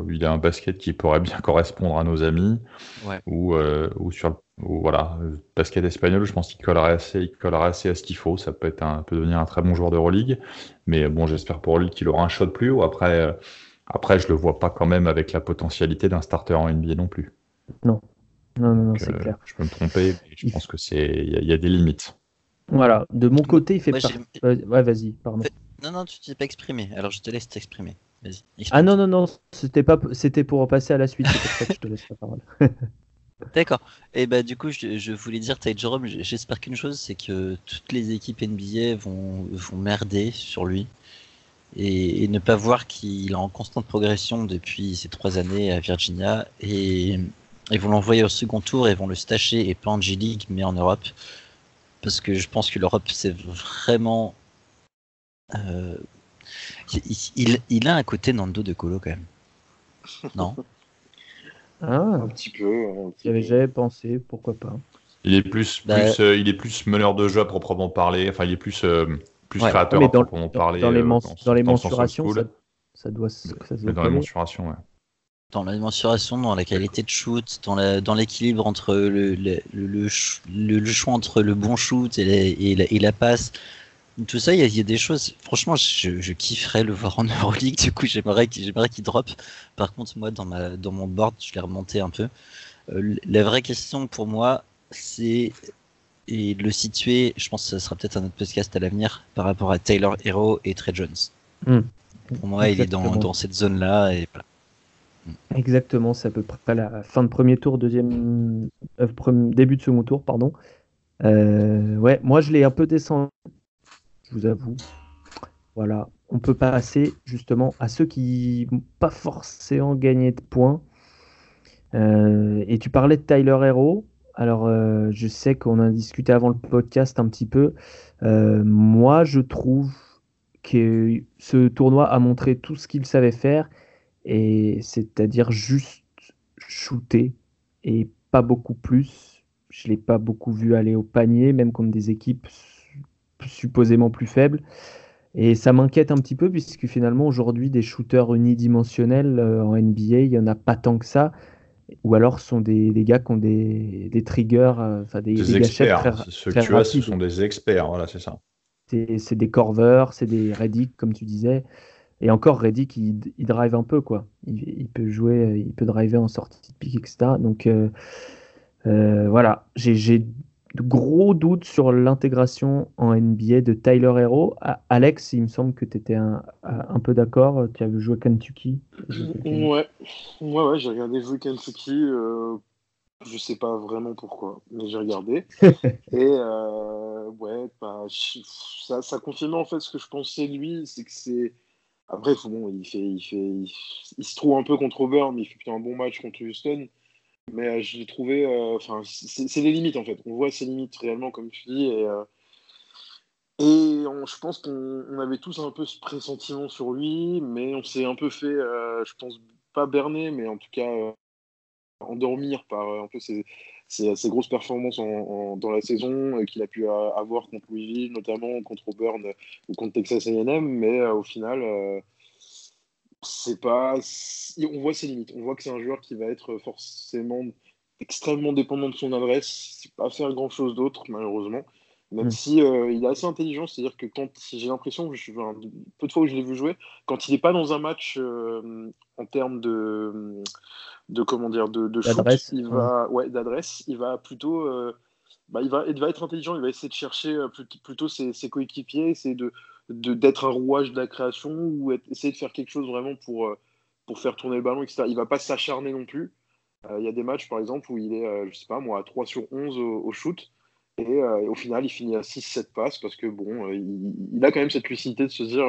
il a un basket qui pourrait bien correspondre à nos amis. Ouais. Ou sur le basket espagnol, je pense qu'il collera assez à ce qu'il faut. Ça peut devenir un très bon joueur d'Euroleague. Mais bon, j'espère pour lui qu'il aura un shot plus haut. Après, je ne le vois pas quand même avec la potentialité d'un starter en NBA non plus. Non, c'est clair. Je peux me tromper, mais je pense que il y a des limites. Voilà, de mon côté, il fait pas. Ouais, vas-y, pardon. Non, tu t'es pas exprimé. Alors je te laisse t'exprimer. Vas-y. Exprime. Ah non, c'était pour passer à la suite. C'est pour ça que je te laisse la parole. D'accord. Et du coup, je voulais dire, Ty Jerome, j'espère qu'une chose, c'est que toutes les équipes NBA vont merder sur lui et ne pas voir qu'il est en constante progression depuis ces 3 années à Virginia et ils vont l'envoyer au second tour et vont le stacher et pas en G-League mais en Europe parce que je pense que l'Europe c'est vraiment il a un côté Nando de Colo quand même, non? Un petit peu. J'avais jamais pensé, pourquoi pas. Il est plus meneur de jeu à proprement parler, enfin il est plus ouais, créateur à proprement parler dans les mensurations ça doit dans les mensurations, ouais. Dans la mensuration, dans la qualité de shoot, dans l'équilibre entre le choix entre le bon shoot et la passe, tout ça, il y a des choses. Franchement, je kifferais le voir en Euroleague. Du coup, j'aimerais qu'il drop. Par contre, moi, dans mon board, je l'ai remonté un peu. La vraie question pour moi, c'est et de le situer. Je pense que ça sera peut-être un autre podcast à l'avenir par rapport à Tyler Herro et Trey Jones. Pour moi, exactement. Il est dans cette zone-là et voilà. Exactement, c'est à peu près à la fin de premier tour, début de second tour, pardon. Ouais, moi je l'ai un peu descendu, je vous avoue. Voilà, on peut passer justement à ceux qui n'ont pas forcément gagné de points. Et tu parlais de Tyler Herro. Alors, je sais qu'on a discuté avant le podcast un petit peu. Moi, je trouve que ce tournoi a montré tout ce qu'il savait faire. Et c'est-à-dire juste shooter et pas beaucoup plus. Je ne l'ai pas beaucoup vu aller au panier, même contre des équipes supposément plus faibles. Et ça m'inquiète un petit peu, puisque finalement, aujourd'hui, des shooters unidimensionnels en NBA, il n'y en a pas tant que ça. Ou alors, ce sont des gars qui ont des triggers, enfin des experts. Ce sont des experts, voilà, c'est ça. C'est des Corver, c'est des Reddick, comme tu disais. Et encore, Reddick, il drive un peu, quoi. Il peut jouer, il peut driver en sortie de pique, etc. Donc, voilà. J'ai de gros doutes sur l'intégration en NBA de Tyler Herro. Alex, il me semble que tu étais un peu d'accord. Tu avais joué Kentucky. Ouais, j'ai regardé jouer Kentucky. Je sais pas vraiment pourquoi, mais j'ai regardé. Ça confirmait en fait ce que je pensais de lui, c'est que c'est... Après, il se trouve un peu contre Auburn, mais il fait plutôt un bon match contre Houston. Mais je l'ai trouvé... c'est les limites, en fait. On voit ses limites réellement, comme tu dis. Et je pense qu'on avait tous un peu ce pressentiment sur lui, mais on s'est un peu fait, je pense, pas berner, mais en tout cas endormir par un peu ses grosses performances dans la saison qu'il a pu avoir contre Louisville, notamment contre Auburn ou contre Texas A&M, mais au final, on voit ses limites. On voit que c'est un joueur qui va être forcément extrêmement dépendant de son adresse, pas faire grand-chose d'autre, malheureusement. même si il est assez intelligent, c'est-à-dire que quand j'ai l'impression, peu de fois où je l'ai vu jouer, quand il n'est pas dans un match en termes de comment dire, de shoot, d'adresse, il va plutôt il va être intelligent, il va essayer de chercher plutôt ses coéquipiers, essayer d'être un rouage de la création ou essayer de faire quelque chose vraiment pour faire tourner le ballon, etc. Il ne va pas s'acharner non plus. Il y a des matchs, par exemple, où il est, à 3 sur 11 au shoot. Et au final, il finit à 6-7 passes parce que, il a quand même cette lucidité de se dire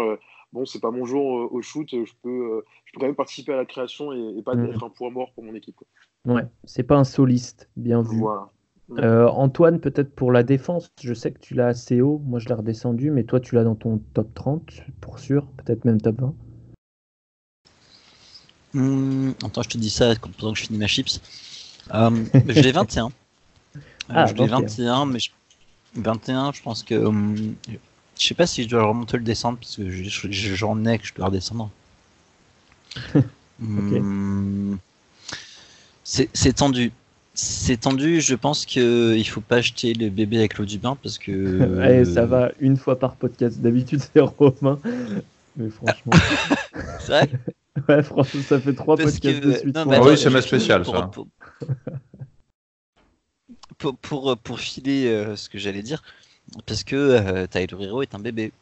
c'est pas mon jour au shoot, je peux quand même participer à la création et pas être un poids mort pour mon équipe. Ouais, c'est pas un soliste, bien vu. Voilà. Antoine, peut-être pour la défense, je sais que tu l'as assez haut, moi je l'ai redescendu, mais toi tu l'as dans ton top 30 pour sûr, peut-être même top 20. Attends, je te dis ça pendant que je finis ma chips. Je l'ai 21. Je pense que je sais pas si je dois remonter le descendre parce que j'en ai que je dois redescendre. Okay. C'est tendu. C'est tendu, je pense qu'il faut pas jeter le bébé avec l'eau du bain parce que... ça va une fois par podcast, d'habitude c'est Romain, mais franchement... C'est vrai. Ouais, franchement, ça fait 3 podcasts de suite. Oui, c'est ma spéciale, ça. Pour filer ce que j'allais dire, parce que Tyler Herro est un bébé.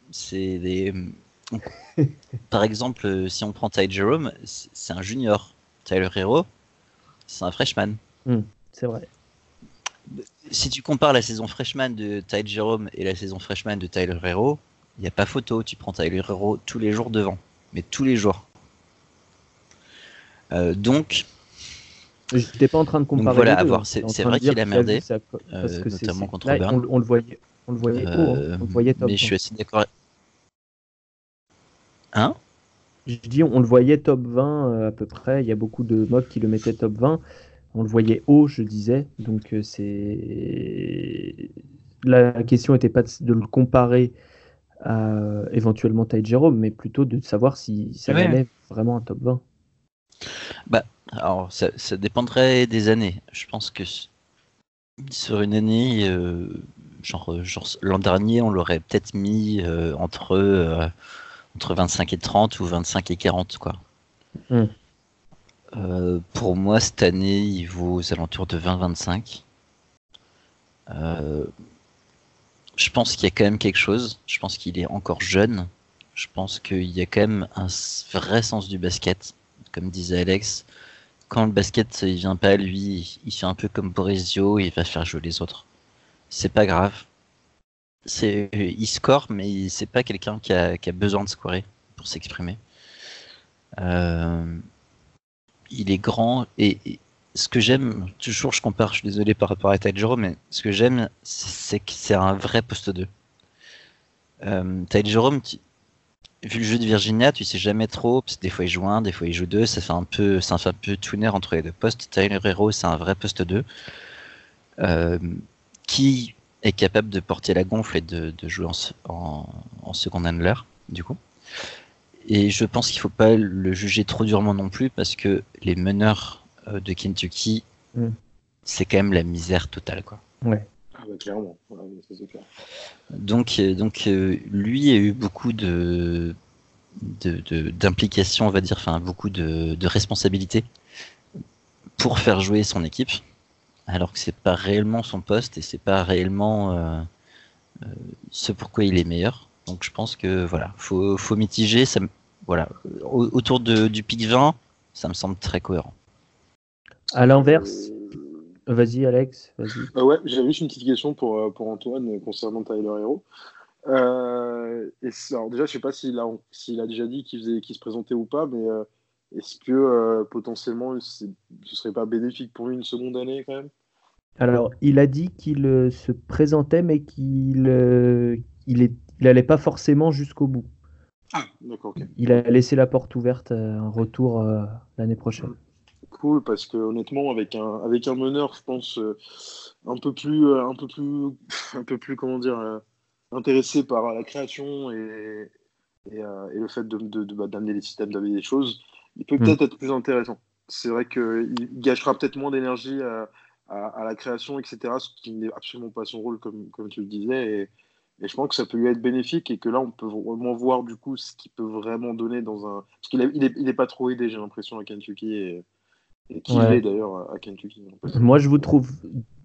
Par exemple, si on prend Ty Jerome, c'est un junior. Tyler Herro, c'est un freshman. C'est vrai. Si tu compares la saison freshman de Ty Jerome et la saison freshman de Tyler Herro, il n'y a pas photo. Tu prends Tyler Herro tous les jours devant, mais tous les jours. Donc, je n'étais pas en train de comparer. Voilà, c'est vrai qu'il a merdé, notamment contre Auburn. On le voyait, on le voyait top. Mais je suis assez d'accord. Hein ? Je dis, on le voyait top 20 à peu près. Il y a beaucoup de mobs qui le mettaient top 20. On le voyait haut, je disais. Donc, la question n'était pas de le comparer à éventuellement Ty Jerome, mais plutôt de savoir si ça valait vraiment un top 20. Bah, alors, ça dépendrait des années. Je pense que sur une année, genre l'an dernier, on l'aurait peut-être mis entre 25 et 30 ou 25 et 40, quoi. Pour moi, cette année, il vaut aux alentours de 20-25. Je pense qu'il y a quand même quelque chose. Je pense qu'il est encore jeune. Je pense qu'il y a quand même un vrai sens du basket. Comme disait Alex, quand le basket il vient pas à lui, il fait un peu comme Borésio, il va faire jouer les autres. C'est pas grave. Il score, mais c'est pas quelqu'un qui a besoin de scorer pour s'exprimer. Il est grand et ce que j'aime, toujours je compare, je suis désolé par rapport à Ty Jerome, mais ce que j'aime, c'est que c'est un vrai poste 2. Ty Jerome, vu le jeu de Virginia, tu sais jamais trop, parce que des fois il joue 1, des fois il joue 2, ça fait un peu tuner entre les deux postes. Tyler Herro, c'est un vrai poste 2 qui est capable de porter la gonfle et de jouer en second handler, du coup. Et je pense qu'il faut pas le juger trop durement non plus, parce que les meneurs de Kentucky, c'est quand même la misère totale, quoi. Ouais. Clairement. C'est clair. Donc, lui a eu beaucoup d'implications, on va dire, enfin beaucoup de responsabilités pour faire jouer son équipe, alors que c'est pas réellement son poste et c'est pas réellement ce pourquoi il est meilleur. Donc je pense que voilà, faut mitiger. Autour du pic 20, ça me semble très cohérent. À l'inverse. Vas-y Alex, vas-y. J'avais juste une petite question pour Antoine concernant Tyler Herro. Alors déjà, je ne sais pas s'il a déjà dit qu'il se présentait ou pas, mais est-ce que potentiellement ce ne serait pas bénéfique pour lui une seconde année quand même ? Alors, il a dit qu'il se présentait, mais qu'il n'allait pas forcément jusqu'au bout. Ah, d'accord, ok. Il a laissé la porte ouverte à un retour l'année prochaine. Cool, parce que honnêtement, avec un meneur, je pense un peu plus comment dire, intéressé par la création et le fait d'amener des systèmes, d'amener des choses, il peut peut-être être plus intéressant. C'est vrai qu'il gâchera peut-être moins d'énergie à, à la création, etc., ce qui n'est absolument pas son rôle, comme tu le disais. Et je pense que ça peut lui être bénéfique et que là, on peut vraiment voir du coup ce qu'il peut vraiment donner dans un... Parce qu'il n'est pas trop aidé, j'ai l'impression, à Kentucky et qu'il est d'ailleurs à Kentucky. Moi, je vous trouve...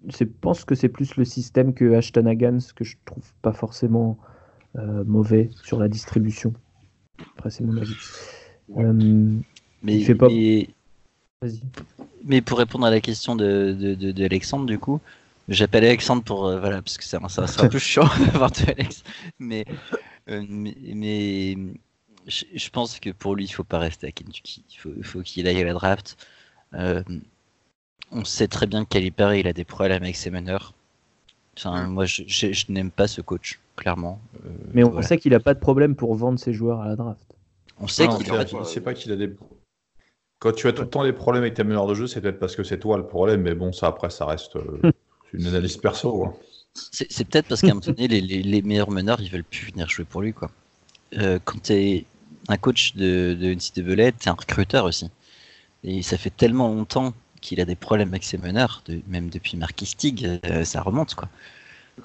Je pense que c'est plus le système que Ashton Hagan, ce que je trouve pas forcément mauvais sur la distribution. Après, c'est mon avis. Ouais. Mais il fait pas... Vas-y. Mais pour répondre à la question d'Alexandre, du coup... J'appelle Alexandre pour voilà, parce que ça sera plus chiant d'avoir de Alex, mais je pense que pour lui il faut pas rester à Kentucky, il faut qu'il aille à la draft. On sait très bien que Calipari il a des problèmes avec ses meneurs. Enfin, moi je n'aime pas ce coach clairement. Mais on sait qu'il a pas de problème pour vendre ses joueurs à la draft. On sait qu'il a pas qu'il a des... Quand tu as tout le temps des problèmes avec tes meneurs de jeu, c'est peut-être parce que c'est toi le problème, mais bon ça après ça reste. Une analyse perso. Hein. C'est peut-être parce qu'à un moment donné, les meilleurs meneurs, ils veulent plus venir jouer pour lui. Quoi. Quand tu es un coach de NCAA, tu es un recruteur aussi. Et ça fait tellement longtemps qu'il a des problèmes avec ses meneurs, même depuis Marquis Stig, ça remonte. Quoi.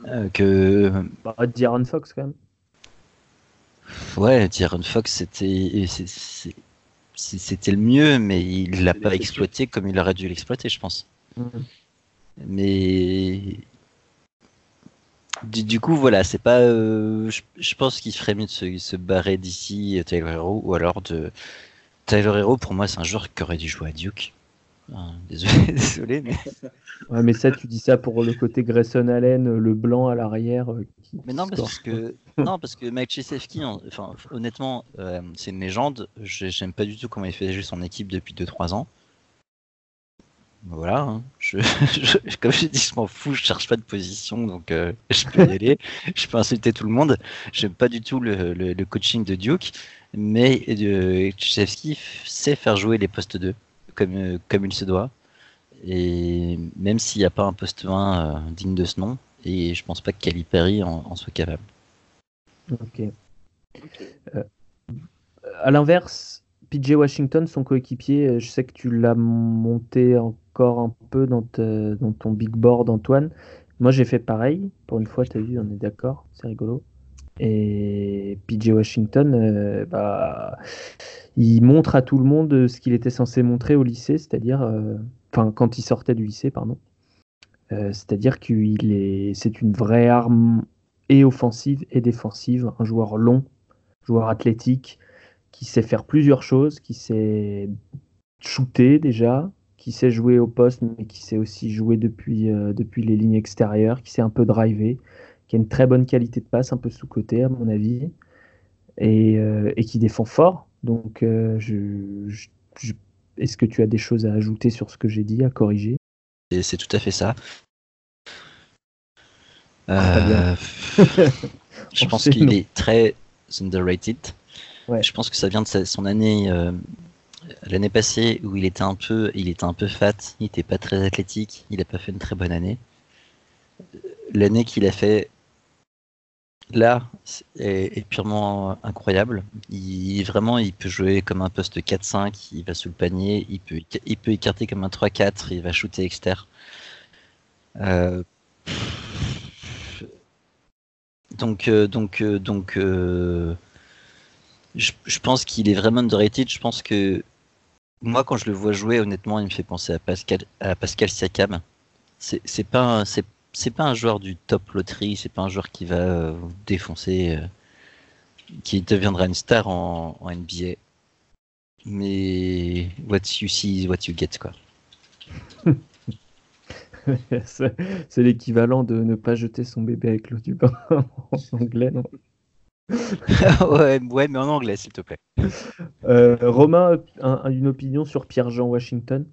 De'Aaron Fox, quand même. Ouais, De'Aaron Fox, c'était le mieux, mais il l'a pas exploité comme il aurait dû l'exploiter, je pense. Mm-hmm. Mais du coup, voilà, c'est pas. Je pense qu'il ferait mieux de se barrer d'ici, Tyler Herro, ou alors de. Tyler Herro, pour moi, c'est un joueur qui aurait dû jouer à Duke. Désolé, mais. Ouais, mais ça, tu dis ça pour le côté Grayson Allen, le blanc à l'arrière. Mais non, parce que Mike Krzyzewski, enfin, honnêtement, c'est une légende. J'aime pas du tout comment il fait jouer son équipe depuis 2-3 ans. Voilà, hein. Comme je dis, je m'en fous, je cherche pas de position, donc je peux y aller, je peux insulter tout le monde. J'aime pas du tout le coaching de Duke, mais Krzyzewski sait faire jouer les postes 2, comme il se doit. Et même s'il n'y a pas un poste 1 digne de ce nom, et je pense pas que Calipari en soit capable. Ok. À l'inverse, PJ Washington, son coéquipier, je sais que tu l'as monté encore un peu dans ton big board, Antoine. Moi, j'ai fait pareil. Pour une fois, tu as vu, on est d'accord. C'est rigolo. Et PJ Washington, il montre à tout le monde ce qu'il était censé montrer au lycée, c'est-à-dire... quand il sortait du lycée, pardon. C'est-à-dire que c'est une vraie arme et offensive et défensive. Un joueur long, joueur athlétique, qui sait faire plusieurs choses, qui sait shooter déjà, qui sait jouer au poste, mais qui sait aussi jouer depuis les lignes extérieures, qui sait un peu driver, qui a une très bonne qualité de passe, un peu sous-côté à mon avis, et qui défend fort. Donc, est-ce que tu as des choses à ajouter sur ce que j'ai dit, à corriger ? Et c'est tout à fait ça. Je pense qu'il est très underrated. Ouais. Je pense que ça vient de son année l'année passée où il était un peu fat, il était pas très athlétique, il a pas fait une très bonne année. L'année qu'il a fait là est purement incroyable. Il peut jouer comme un poste 4-5, il va sous le panier, il peut écarter comme un 3-4, il va shooter externe. Je pense qu'il est vraiment underrated. Je pense que moi, quand je le vois jouer, honnêtement, il me fait penser à Pascal Siakam. C'est pas un joueur du top loterie. C'est pas un joueur qui va défoncer, qui deviendra une star en NBA. Mais what you see is what you get, quoi. C'est l'équivalent de ne pas jeter son bébé avec l'eau du bain en anglais, non? ouais, mais en anglais, s'il te plaît. Romain, une opinion sur Pierre-Jean Washington ?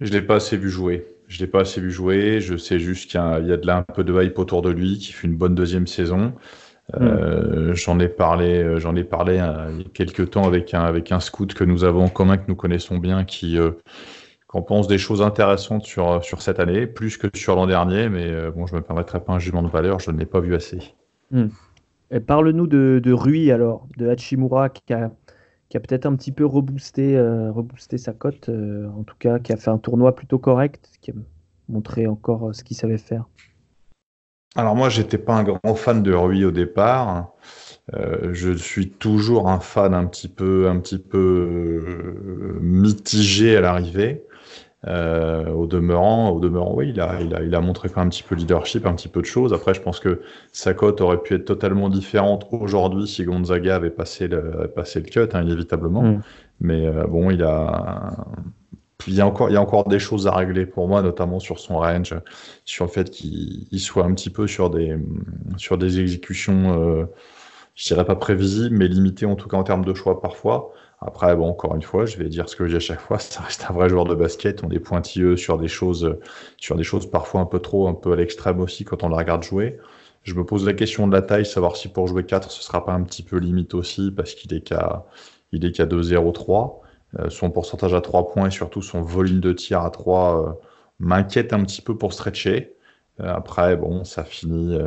Je ne l'ai pas assez vu jouer. Je sais juste qu'il y a de là un peu de hype autour de lui, qui fait une bonne deuxième saison. J'en ai parlé il y a quelques temps avec un scout que nous avons en commun, que nous connaissons bien, qu'on pense des choses intéressantes sur cette année, plus que sur l'an dernier. Mais bon, je ne me permettrai pas un jugement de valeur, je ne l'ai pas vu assez. Et parle-nous de Rui, alors, de Hachimura, qui a qui a peut-être un petit peu reboosté sa cote, en tout cas qui a fait un tournoi plutôt correct, qui a montré encore ce qu'il savait faire. Alors moi, j'étais pas un grand fan de Rui au départ. Je suis toujours un fan un petit peu mitigé à l'arrivée. Au demeurant, oui, il a montré quand même un petit peu de leadership, un petit peu de choses. Après, je pense que sa cote aurait pu être totalement différente aujourd'hui si Gonzaga avait passé le cut, hein, inévitablement. Mais bon, il y a encore des choses à régler pour moi, notamment sur son range, sur le fait qu'il soit un petit peu sur des exécutions, je dirais pas prévisibles, mais limitées en tout cas en termes de choix parfois. Après, bon, encore une fois, je vais dire ce que j'ai à chaque fois, ça reste un vrai joueur de basket. On est pointilleux sur des choses parfois un peu trop, un peu à l'extrême aussi quand on la regarde jouer. Je me pose la question de la taille, savoir si pour jouer 4, ce sera pas un petit peu limite aussi, parce qu'il est qu'à 2,03. Son pourcentage à 3 points et surtout son volume de tir à 3 m'inquiète un petit peu pour stretcher. Après, bon, ça finit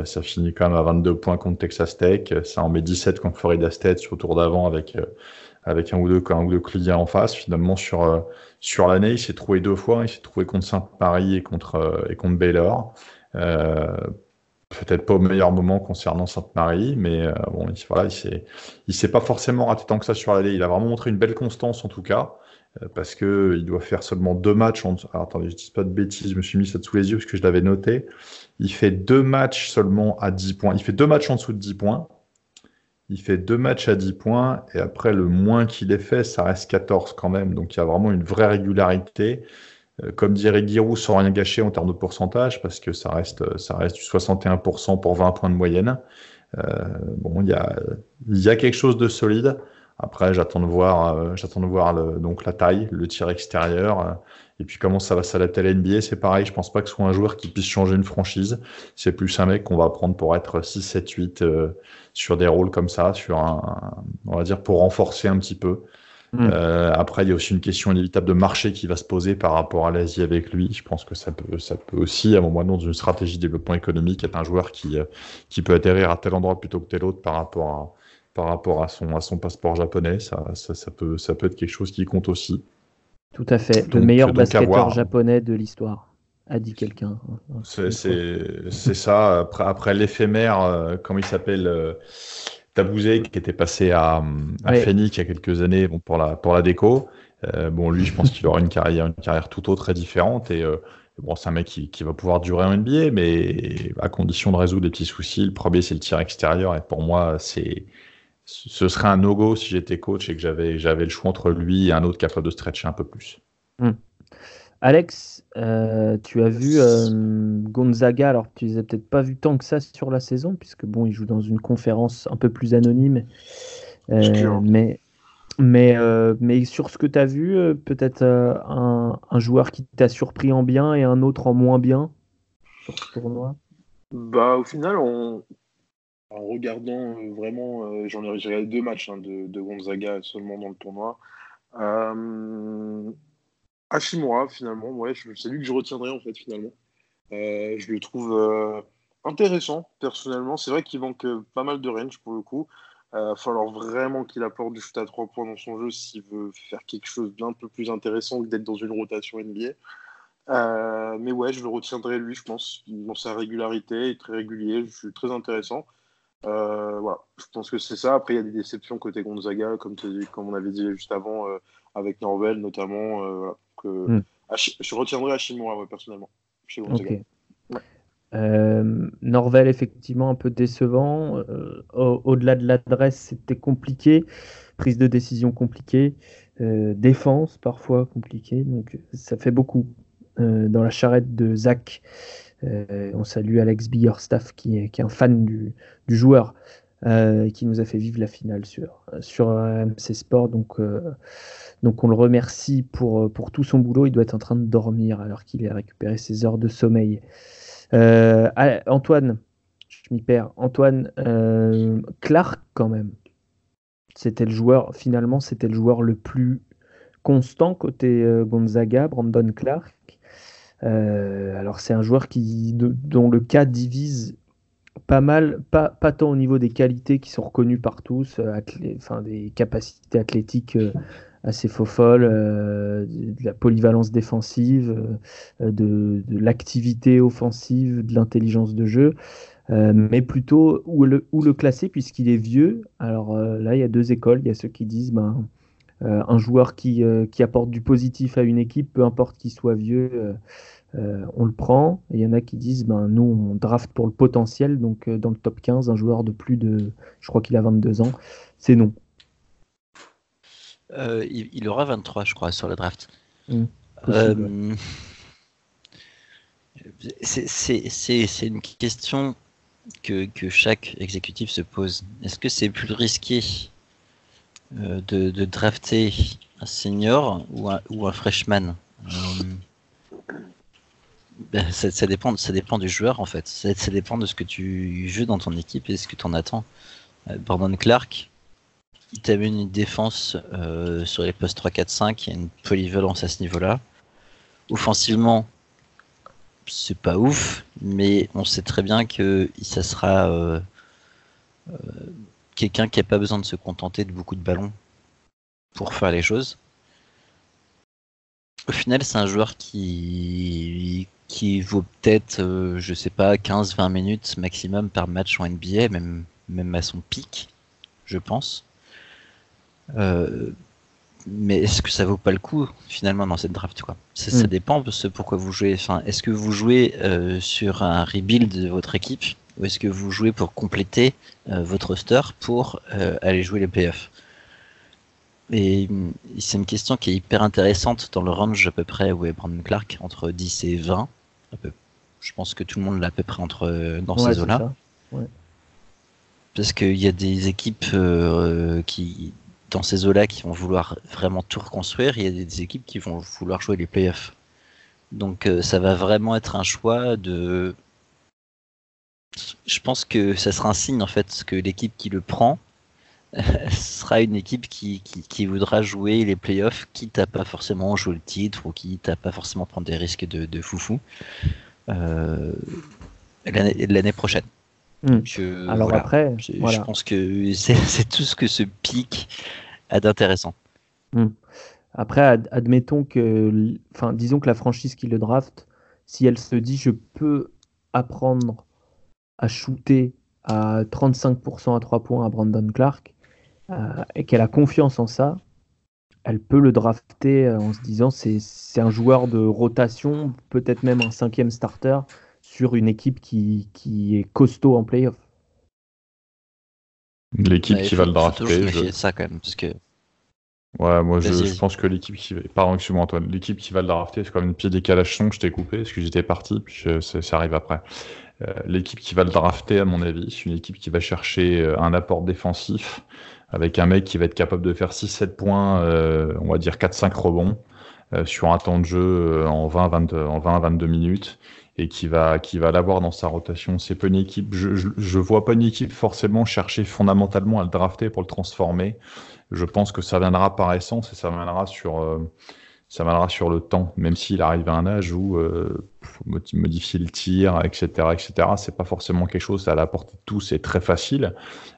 quand même à 22 points contre Texas Tech. Ça en met 17 contre Florida State sur le tour d'avant avec un ou deux clients en face. Finalement, sur l'année, il s'est trouvé 2 fois. Il s'est trouvé contre Saint-Paris et contre Baylor. Peut-être pas au meilleur moment concernant Sainte-Marie, mais bon, voilà, il s'est pas forcément raté tant que ça sur l'année. Il a vraiment montré une belle constance, en tout cas, parce que il doit faire seulement 2 matchs. Alors, attendez, je dis pas de bêtises, je me suis mis ça sous les yeux parce que je l'avais noté. Il fait 2 matchs seulement à 10 points. Il fait 2 matchs en dessous de 10 points. Il fait 2 matchs à 10 points, et après, le moins qu'il ait fait, ça reste 14 quand même. Donc, il y a vraiment une vraie régularité. Comme dirait Giroud, sans rien gâcher en termes de pourcentage, parce que ça reste du 61% pour 20 points de moyenne. Bon, il y a quelque chose de solide. Après, j'attends de voir donc la taille, le tir extérieur, et puis comment ça va s'adapter à la NBA. C'est pareil, je pense pas que ce soit un joueur qui puisse changer une franchise. C'est plus un mec qu'on va prendre pour être 6, 7, 8 sur des rôles comme ça, on va dire pour renforcer un petit peu. Après, il y a aussi une question inévitable de marché qui va se poser par rapport à l'Asie avec lui. Je pense que ça peut aussi, à un moment donné, dans une stratégie de développement économique, être un joueur qui peut atterrir à tel endroit plutôt que tel autre par rapport à son passeport japonais. Ça peut être quelque chose qui compte aussi. Tout à fait. Le meilleur basketteur japonais de l'histoire, a dit quelqu'un. C'est ça. Après l'éphémère, comment il s'appelle Tabouzé, qui était passé à oui, Phoenix il y a quelques années, bon, pour la déco. Bon, lui, je pense qu'il aura une carrière tout autre et différente. Et bon, c'est un mec qui va pouvoir durer en NBA, mais à condition de résoudre des petits soucis. Le premier, c'est le tir extérieur. Et pour moi, ce serait un no-go si j'étais coach et que j'avais le choix entre lui et un autre capable de stretcher un peu plus. Alex, tu as vu Gonzaga, alors tu les as peut-être pas vus tant que ça sur la saison, puisque bon, ils jouent dans une conférence un peu plus anonyme. Mais sur ce que tu as vu, peut-être un joueur qui t'a surpris en bien et un autre en moins bien sur ce tournoi. Bah, au final, en regardant vraiment, j'ai regardé 2 matchs hein, de Gonzaga seulement dans le tournoi. Hachimura, finalement, ouais, c'est lui que je retiendrai en fait, finalement. Je le trouve intéressant, personnellement. C'est vrai qu'il manque pas mal de range pour le coup. Il va falloir vraiment qu'il apporte du shoot à 3 points dans son jeu s'il veut faire quelque chose d'un peu plus intéressant que d'être dans une rotation NBA. Mais ouais, je le retiendrai, lui, je pense. Dans sa régularité, il est très régulier, je suis très intéressant. Voilà, je pense que c'est ça. Après, il y a des déceptions côté Gonzaga, comme on avait dit juste avant, avec Norvell notamment. Voilà. Je retiendrai Hachimura, ouais, personnellement. Chez Gonzaga. Okay. Ouais. Norvell, effectivement, un peu décevant. Au-delà de l'adresse, c'était compliqué. Prise de décision compliquée. Défense, parfois compliquée. Donc, ça fait beaucoup dans la charrette de Zach. On salue Alex Biggerstaff, qui est un fan du joueur, qui nous a fait vivre la finale sur MC Sport. Donc on le remercie pour tout son boulot. Il doit être en train de dormir alors qu'il a récupéré ses heures de sommeil. Antoine, je m'y perds. Antoine, Clarke quand même. C'était le joueur le plus constant côté Gonzaga, Brandon Clarke. Alors c'est un joueur dont le cas divise pas mal, pas tant au niveau des qualités qui sont reconnues par tous, des capacités athlétiques assez faux-folles, de la polyvalence défensive, de l'activité offensive, de l'intelligence de jeu, mais plutôt où le classer puisqu'il est vieux. Alors là, il y a deux écoles. Il y a ceux qui disent un joueur qui apporte du positif à une équipe, peu importe qu'il soit vieux, on le prend. Il y en a qui disent nous, on draft pour le potentiel, donc dans le top 15, un joueur de plus de, je crois qu'il a 22 ans, c'est non. Il aura 23, je crois, sur le draft. C'est une question que chaque exécutif se pose. Est-ce que c'est plus risqué de drafter un senior ou un freshman? Ça dépend du joueur, en fait. Ça dépend de ce que tu joues dans ton équipe et ce que tu en attends. Brandon Clarke, il t'amène une défense sur les postes 3-4-5, il y a une polyvalence à ce niveau-là. Offensivement, c'est pas ouf, mais on sait très bien que ça sera quelqu'un qui n'a pas besoin de se contenter de beaucoup de ballons pour faire les choses. Au final, c'est un joueur qui vaut peut-être, 15-20 minutes maximum par match en NBA, même à son pic, je pense. Mais est-ce que ça vaut pas le coup finalement dans cette draft, quoi? Ça dépend de ce pourquoi vous jouez. Enfin, est-ce que vous jouez sur un rebuild de votre équipe ou est-ce que vous jouez pour compléter votre roster pour aller jouer les playoffs? Et c'est une question qui est hyper intéressante dans le range à peu près où est Brandon Clarke, entre 10 et 20. Je pense que tout le monde l'a à peu près dans ces eaux-là. Ouais. Parce qu'il y a des équipes qui, dans ces eaux-là, qui vont vouloir vraiment tout reconstruire, il y a des équipes qui vont vouloir jouer les playoffs. Donc ça va vraiment être un choix de... Je pense que ça sera un signe, en fait, que l'équipe qui le prend sera une équipe qui voudra jouer les playoffs, quitte à pas forcément jouer le titre ou quitte à pas forcément prendre des risques de foufou l'année prochaine. Alors voilà. Après, je pense que c'est tout ce que ce pic a d'intéressant. Après, admettons que, disons que la franchise qui le draft, si elle se dit je peux apprendre à shooter à 35% à 3 points à Brandon Clarke et qu'elle a confiance en ça, elle peut le drafter en se disant c'est un joueur de rotation, peut-être même un 5e starter sur une équipe qui est costaud en playoff. L'équipe qui va le drafter. Je... ça quand même, parce que... Ouais, moi je pense que l'équipe qui... Pardon, excuse-moi Antoine. L'équipe qui va le drafter, c'est comme une pied décalage son, je t'ai coupé, parce que j'étais parti, puis ça arrive après. L'équipe qui va le drafter, à mon avis, c'est une équipe qui va chercher un apport défensif, avec un mec qui va être capable de faire 6-7 points, on va dire 4-5 rebonds, sur un temps de jeu en 20-22 minutes, et qui va l'avoir dans sa rotation. C'est pas une équipe, je vois pas une équipe forcément chercher fondamentalement à le drafter pour le transformer. Je pense que ça viendra par essence et ça viendra sur le temps, même s'il arrive à un âge où faut modifier le tir, etc. C'est pas forcément quelque chose à la portée de tous, c'est très facile,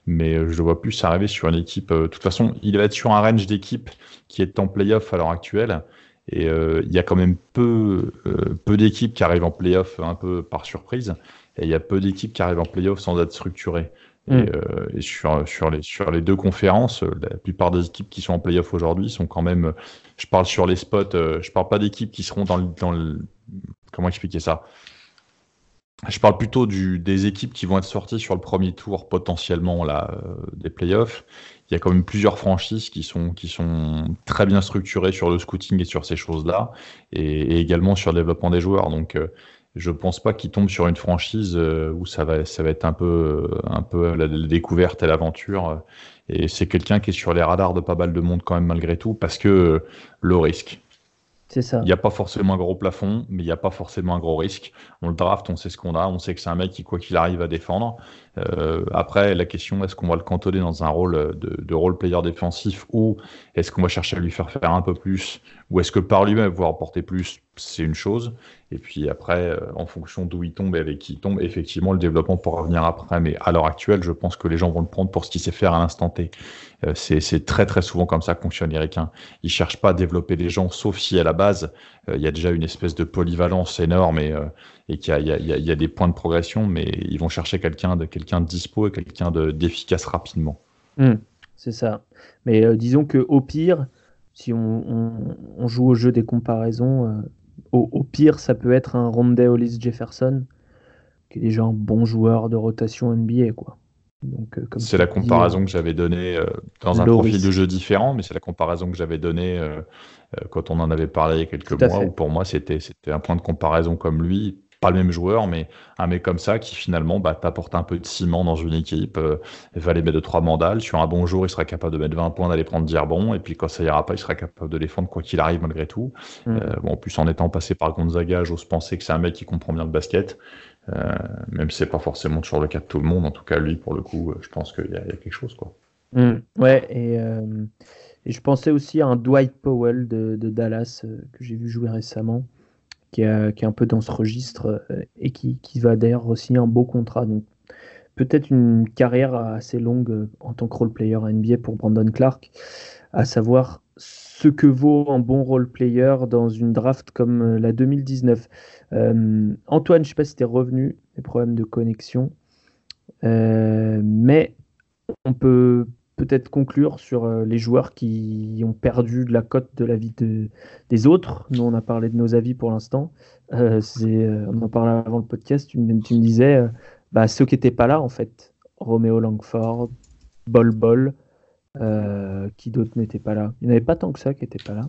mais je le vois plus arriver sur une équipe. De toute façon, il va être sur un range d'équipe qui est en play-off à l'heure actuelle. Et il y a quand même peu d'équipes qui arrivent en play-off un peu par surprise. Et il y a peu d'équipes qui arrivent en play-off sans être structurées. Et sur les deux conférences, la plupart des équipes qui sont en play-off aujourd'hui sont quand même... Je parle sur les spots, je parle pas d'équipes qui seront dans le... Comment expliquer ça ? Je parle plutôt des équipes qui vont être sorties sur le premier tour potentiellement là, des playoffs. Il y a quand même plusieurs franchises qui sont très bien structurées sur le scouting et sur ces choses-là, et également sur le développement des joueurs. Donc, je pense pas qu'ils tombent sur une franchise où ça va être un peu la découverte et l'aventure. Et c'est quelqu'un qui est sur les radars de pas mal de monde quand même malgré tout, parce que le risque. C'est ça. Il n'y a pas forcément un gros plafond, mais il n'y a pas forcément un gros risque. On le draft, on sait ce qu'on a, on sait que c'est un mec qui, quoi qu'il arrive, va défendre. Après, la question, est-ce qu'on va le cantonner dans un rôle de role-player défensif, ou est-ce qu'on va chercher à lui faire un peu plus, ou est-ce que par lui-même, il va pouvoir apporter plus ? c'est une chose. Et puis après, en fonction d'où il tombe et avec qui il tombe, effectivement, le développement pourra venir après. Mais à l'heure actuelle, je pense que les gens vont le prendre pour ce qu'il sait faire à l'instant T. C'est très, très souvent comme ça que fonctionnent les Ricains. Ils cherchent pas à développer les gens, sauf si à la base, il y a déjà une espèce de polyvalence énorme et qu'il y a des points de progression. Mais ils vont chercher quelqu'un de dispo et quelqu'un d'efficace rapidement. Mmh, c'est ça. Mais disons qu'au pire, si on joue au jeu des comparaisons... Au pire, ça peut être un Rondale Hollis Jefferson, qui est déjà un bon joueur de rotation NBA, quoi. Donc, comme c'est la comparaison que j'avais donnée dans un profil de jeu différent, mais c'est la comparaison que j'avais donnée quand on en avait parlé il y a quelques mois, où pour moi c'était un point de comparaison comme lui. Pas le même joueur, mais un mec comme ça qui finalement t'apporte un peu de ciment dans une équipe, va les mettre 2-3 mandales, sur un bon jour il sera capable de mettre 20 points, d'aller prendre 10 rebonds, et puis quand ça ira pas, il sera capable de défendre quoi qu'il arrive malgré tout. En plus, en étant passé par Gonzaga, j'ose penser que c'est un mec qui comprend bien le basket, même si c'est pas forcément toujours le cas de tout le monde. En tout cas lui, pour le coup, je pense qu'il y a quelque chose, quoi. Ouais, et je pensais aussi à un Dwight Powell de Dallas, que j'ai vu jouer récemment, qui est un peu dans ce registre et qui va d'ailleurs signer un beau contrat. Donc, peut-être une carrière assez longue en tant que role-player NBA pour Brandon Clarke, à savoir ce que vaut un bon role-player dans une draft comme la 2019. Antoine, je ne sais pas si tu es revenu, des problèmes de connexion, mais on peut peut-être conclure sur les joueurs qui ont perdu de la cote de la vie des autres. Nous, on a parlé de nos avis pour l'instant. On en parlait avant le podcast. Tu me disais, ceux qui n'étaient pas là, en fait. Romeo Langford, Bol, qui d'autres n'étaient pas là. Il n'y en avait pas tant que ça qui n'étaient pas là.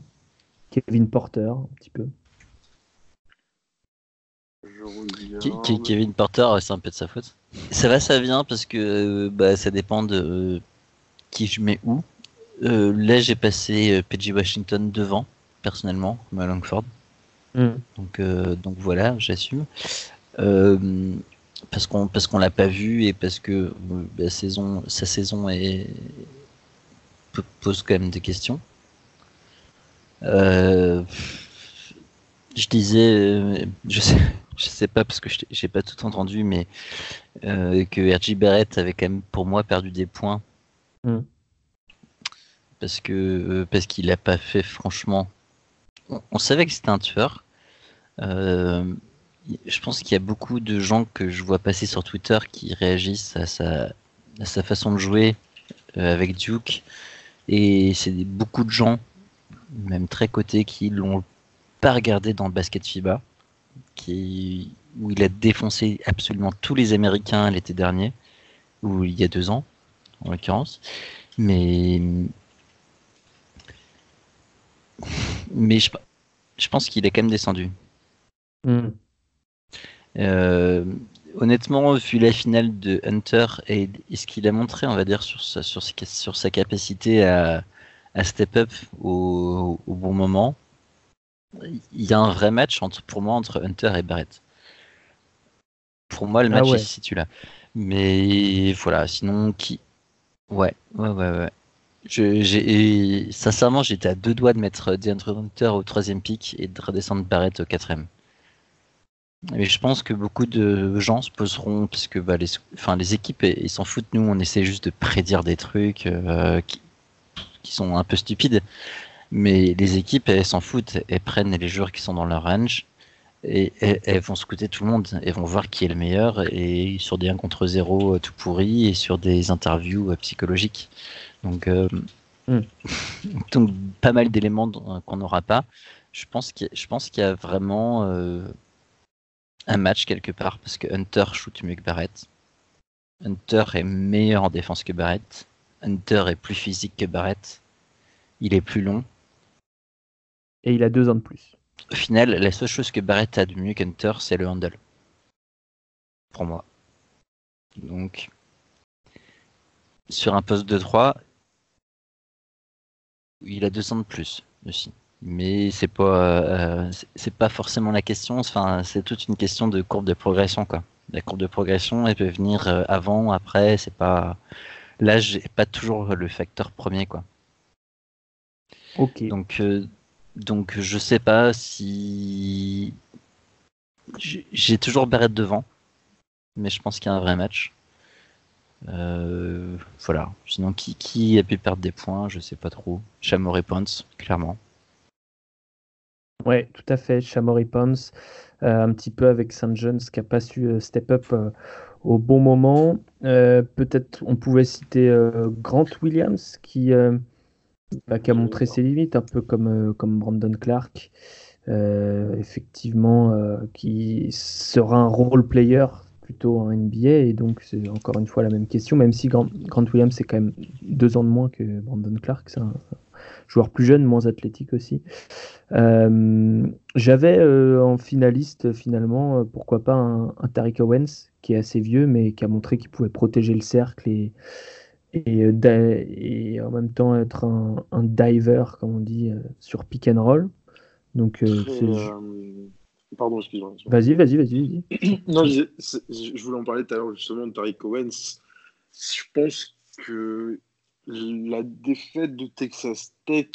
Kevin Porter, un petit peu. Kevin Porter, c'est un peu de sa faute. Ça va, ça vient, parce que ça dépend de... qui je mets où. Là, j'ai passé PJ Washington devant, personnellement, à Langford. Donc voilà, j'assume. Parce qu'on l'a pas vu et parce que sa saison pose quand même des questions. Je disais, je sais pas parce que j'ai pas tout entendu, mais que RJ Barrett avait quand même, pour moi, perdu des points. Parce qu'il n'a pas fait, franchement, on savait que c'était un tueur. Je pense qu'il y a beaucoup de gens que je vois passer sur Twitter qui réagissent à sa façon de jouer avec Duke, et c'est beaucoup de gens, même très cotés, qui l'ont pas regardé dans le basket FIBA, où il a défoncé absolument tous les Américains l'été dernier, ou il y a 2 ans en l'occurrence, mais je pense qu'il est quand même descendu. Honnêtement, vu la finale de Hunter et ce qu'il a montré, on va dire, sur sa capacité à step up au bon moment, il y a un vrai match pour moi entre Hunter et Barrett. Pour moi, le match se situe là. Mais voilà, sinon qui... Ouais. Sincèrement, j'étais à 2 doigts de mettre De'Andre Hunter au 3e pick et de redescendre Barrett au 4e. Mais je pense que beaucoup de gens se poseront, parce que les équipes, ils s'en foutent. Nous, on essaie juste de prédire des trucs qui sont un peu stupides. Mais les équipes, elles s'en foutent. Elles prennent les joueurs qui sont dans leur range et elles vont scouter tout le monde. Elles vont voir qui est le meilleur, et sur des 1-0 tout pourri, et sur des interviews psychologiques. Donc pas mal d'éléments qu'on n'aura pas. Je pense qu'il y a vraiment un match quelque part, parce que Hunter shoot mieux que Barrett. Hunter est meilleur en défense que Barrett. Hunter est plus physique que Barrett. Il est plus long. Et il a 2 ans de plus. Au final, la seule chose que Barrett a de mieux qu'Hunter, c'est le handle. Pour moi. Donc, sur un poste de 3, il a 200 de plus aussi. Mais c'est pas forcément la question. Enfin, c'est toute une question de courbe de progression, quoi. La courbe de progression, elle peut venir avant, après. C'est pas... L'âge n'est pas toujours le facteur premier, quoi. Ok. Donc Donc je sais pas si... J'ai toujours Barrett devant, mais je pense qu'il y a un vrai match. Voilà. Sinon, qui a pu perdre des points? Je sais pas trop. Shamorie Ponds, clairement. Ouais, tout à fait. Shamorie Ponds, un petit peu avec St. John's qui n'a pas su step up au bon moment. Peut-être on pouvait citer Grant Williams qui a montré ses limites, un peu comme Brandon Clarke. Effectivement, qui sera un role player plutôt en NBA, et donc c'est encore une fois la même question, même si Grant Williams c'est quand même 2 ans de moins que Brandon Clarke, c'est un joueur plus jeune, moins athlétique aussi. J'avais en finaliste finalement, pourquoi pas un Tariq Owens qui est assez vieux mais qui a montré qu'il pouvait protéger le cercle et en même temps être un diver comme on dit sur pick and roll. Donc, pardon, excuse-moi. Vas-y. Non, je voulais en parler tout à l'heure justement de Tariq Owens. Je pense que la défaite de Texas Tech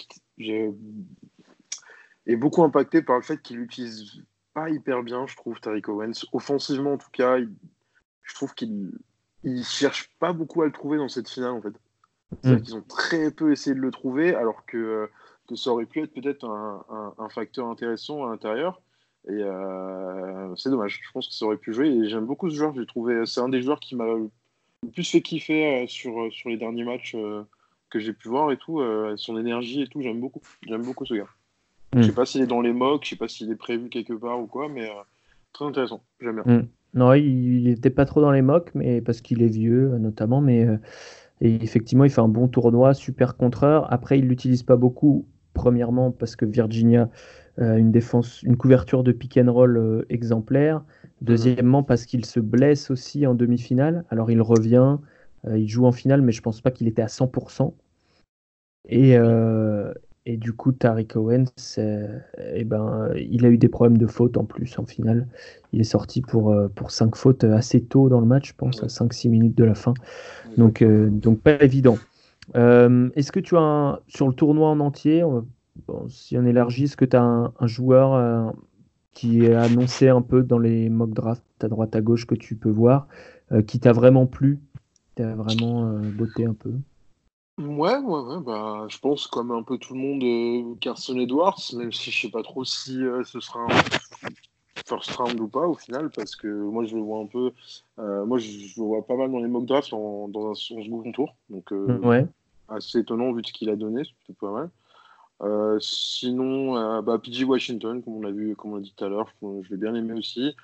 est beaucoup impactée par le fait qu'il n'utilise pas hyper bien, je trouve, Tariq Owens. Offensivement, en tout cas, je trouve qu'il ne cherche pas beaucoup à le trouver dans cette finale, en fait. C'est-à-dire qu'ils ont très peu essayé de le trouver, alors que ça aurait pu être peut-être un facteur intéressant à l'intérieur, et c'est dommage. Je pense que ça aurait pu jouer, et j'aime beaucoup ce joueur. J'ai trouvé, c'est un des joueurs qui m'a le plus fait kiffer sur les derniers matchs que j'ai pu voir et tout, son énergie et tout. J'aime beaucoup ce gars. Je sais pas s'il est dans les mocks, je sais pas s'il est prévu quelque part ou quoi, mais très intéressant, j'aime bien. Non, il était pas trop dans les mocks, mais parce qu'il est vieux notamment, mais et effectivement il fait un bon tournoi, super contreur. Après il l'utilise pas beaucoup. Premièrement, parce que Virginia a une couverture de pick and roll exemplaire. Deuxièmement, parce qu'il se blesse aussi en demi-finale. Alors, il revient, il joue en finale, mais je ne pense pas qu'il était à 100%. Et du coup, Tariq Owens, il a eu des problèmes de fautes en plus en finale. Il est sorti pour 5 fautes assez tôt dans le match, je pense, à 5-6 minutes de la fin. Donc pas évident. Est-ce que tu as sur le tournoi en entier, si on élargit, est-ce que tu as un joueur qui est annoncé un peu dans les mock drafts à droite à gauche que tu peux voir, qui t'a vraiment plu, t'a vraiment botté un peu? Ouais, je pense comme un peu tout le monde, Carson Edwards, même si je sais pas trop si ce sera un first round ou pas au final, parce que moi je le vois un peu, je le vois pas mal dans les mock drafts dans son second tour, donc assez étonnant vu ce qu'il a donné, c'est plutôt pas mal. Sinon, PJ Washington, comme on l'a dit tout à l'heure, je l'ai bien aimé aussi.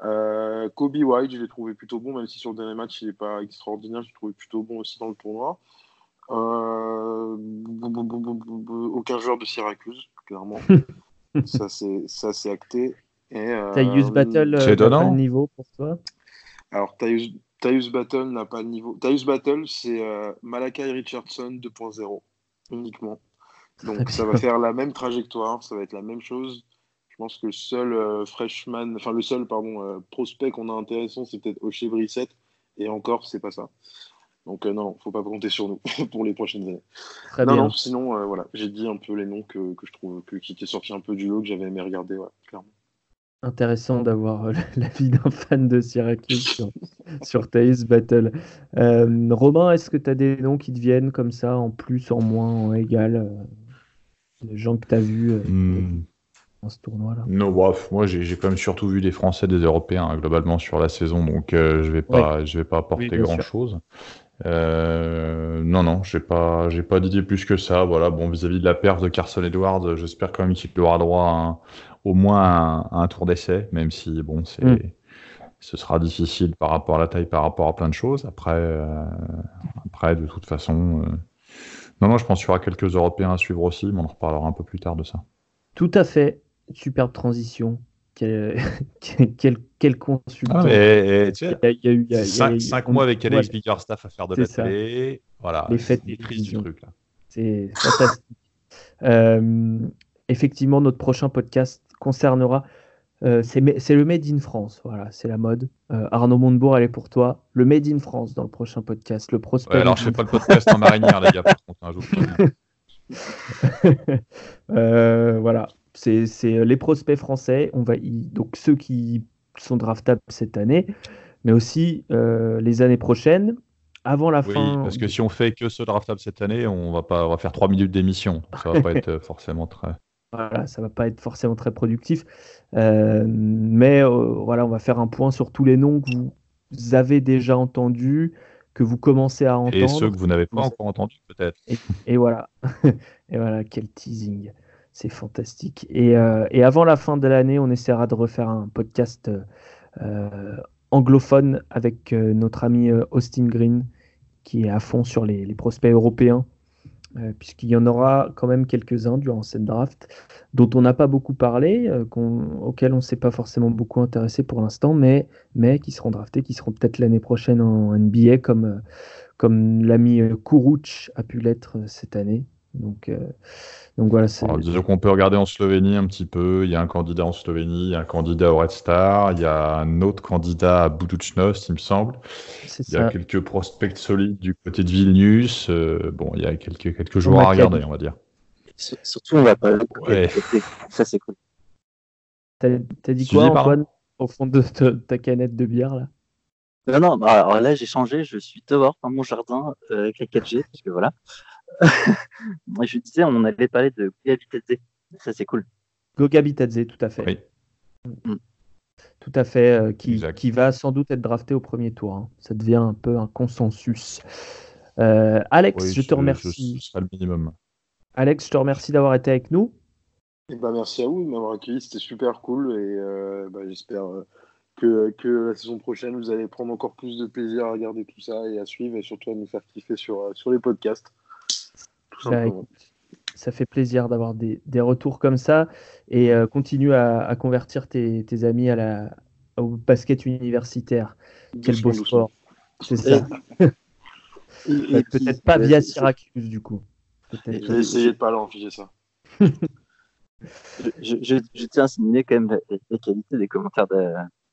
Kobe White, je l'ai trouvé plutôt bon, même si sur le dernier match il n'est pas extraordinaire, je l'ai trouvé plutôt bon aussi dans le tournoi. Aucun joueur de Syracuse, clairement, ça c'est acté. Tyus Battle n'a pas le niveau pour toi? Alors Tyus Battle n'a pas le niveau. Tyus Battle c'est Malachi Richardson 2.0 uniquement. Donc ça va faire la même trajectoire, ça va être la même chose. Je pense que le seul prospect qu'on a intéressant, c'est peut-être O'Shea Brissett, et encore c'est pas ça. Donc non, faut pas compter sur nous pour les prochaines années. Non, sinon voilà, j'ai dit un peu les noms que je trouve qui étaient sortis un peu du lot, que j'avais aimé regarder, ouais, clairement. Intéressant d'avoir l'avis d'un fan de Syracuse sur Thaïs Battle. Romain, est-ce que tu as des noms qui te viennent comme ça, en plus, en moins, en égal, de gens que tu as vus dans ce tournoi-là? No, bref, moi j'ai quand même surtout vu des Français, des Européens, globalement, sur la saison, donc je vais pas apporter grand-chose. Non, j'ai pas d'idée plus que ça. Voilà, bon, vis-à-vis de la perte de Carson Edwards, j'espère quand même qu'il aura droit au moins à un tour d'essai, même si bon, ce sera difficile par rapport à la taille, par rapport à plein de choses. Après, de toute façon, non, je pense qu'il y aura quelques Européens à suivre aussi, mais on en reparlera un peu plus tard de ça. Tout à fait, superbe transition. Quel consultant. Il y a eu 5 mois avec Alex Biggerstaff à faire de la télé. Voilà, les fêtes des crises du truc là. C'est fantastique. Effectivement, notre prochain podcast concernera c'est le Made in France. Voilà, c'est la mode. Arnaud Montebourg, elle est pour toi. Le Made in France dans le prochain podcast. Le prospect. Ouais, alors je fais pas le podcast en marinière les gars. Par contre, un jour. Voilà, c'est les prospects français. Donc ceux qui sont draftables cette année, mais aussi les années prochaines. Avant la fin. Oui, parce que si on fait que ce draftable cette année, on va faire 3 minutes d'émission. Ça va pas être forcément très. Voilà, ça va pas être forcément très productif. Voilà, on va faire un point sur tous les noms que vous avez déjà entendus, que vous commencez à entendre. Et ceux que vous n'avez pas encore entendus, peut-être. Et voilà. Et voilà, quel teasing. C'est fantastique. Et avant la fin de l'année, on essaiera de refaire un podcast anglophone avec notre ami Austin Green, qui est à fond sur les prospects européens, puisqu'il y en aura quand même quelques-uns durant cette draft dont on n'a pas beaucoup parlé, auxquels on ne s'est pas forcément beaucoup intéressé pour l'instant, mais qui seront draftés, qui seront peut-être l'année prochaine en NBA, comme l'ami Kuruc a pu l'être cette année. Donc voilà, c'est... Alors, disons qu'on peut regarder en Slovénie un petit peu. Il y a un candidat en Slovénie, il y a un candidat au Red Star, il y a un autre candidat à Budućnost, il me semble. Il y a quelques prospects solides du côté de Vilnius. Il y a quelques joueurs à regarder, on va dire. Surtout, on va pas. Ouais. Ça, c'est cool. T'as dit quoi, Antoine, au fond de ta canette de bière là? Non. Alors là, j'ai changé. Je suis dehors dans mon jardin avec la 4G, parce que voilà. Moi, je disais, on allait parler de Goga Bitadze. Ça, c'est cool. Goga Bitadze, tout à fait. Oui. Tout à fait, qui va sans doute être drafté au premier tour. Hein. Ça devient un peu un consensus. Alex, oui, je te remercie. Ce sera le minimum. Alex, je te remercie d'avoir été avec nous. Merci à vous de m'avoir accueilli. C'était super cool. Et j'espère que la saison prochaine, vous allez prendre encore plus de plaisir à regarder tout ça et à suivre, et surtout à nous faire kiffer sur les podcasts. Ça fait plaisir d'avoir des retours comme ça, et continue à convertir tes amis au basket universitaire. Quel beau sport, c'est ça. Et peut-être pas via Syracuse du coup. Je vais essayer de pas leur enfiler ça. je tiens à souligner quand même la qualité des commentaires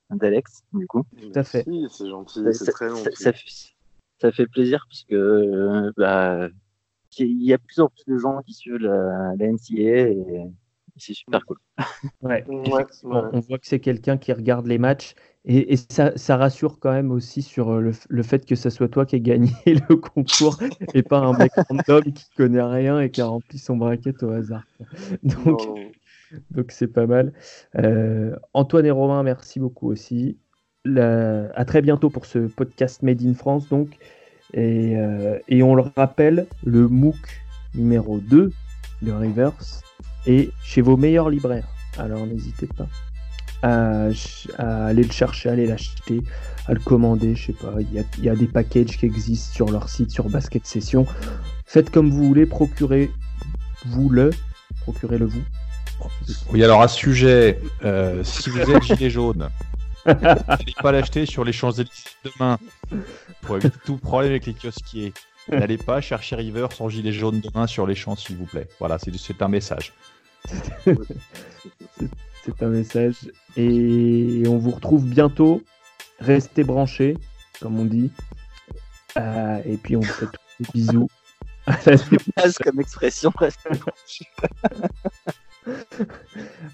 d'Alex du coup. Tout à fait. C'est gentil, c'est très gentil. Ça fait plaisir parce que il y a de plus en plus de gens qui suivent la NCAA et c'est super cool. Ouais. On voit que c'est quelqu'un qui regarde les matchs et ça rassure quand même aussi sur le fait que ça soit toi qui ait gagné le concours et pas un mec random qui connaît rien et qui a rempli son bracket au hasard. Donc c'est pas mal. Antoine et Romain, merci beaucoup aussi. À très bientôt pour ce podcast Made in France. Donc. Et on le rappelle, le MOOC numéro 2 de Rivers est chez vos meilleurs libraires. Alors n'hésitez pas à aller le chercher, à aller l'acheter, à le commander. Je sais pas, il y a des packages qui existent sur leur site, sur Basket Session. Faites comme vous voulez, procurez-le vous. Oui, alors à ce sujet, si vous êtes gilet jaune, n'allez pas l'acheter sur les Champs-Élysées demain pour éviter tout problème avec les kiosquiers. N'allez pas chercher Rivers sans gilet jaune demain sur les champs, s'il vous plaît. Voilà, c'est un message. C'est un message. Et on vous retrouve bientôt. Restez branchés, comme on dit. Et puis on vous fait tous des bisous. C'est comme expression. Restez branchés.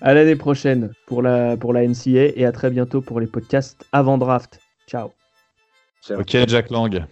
À l'année prochaine pour la NCAA, et à très bientôt pour les podcasts avant draft. Ciao. Ok, Jack Lang.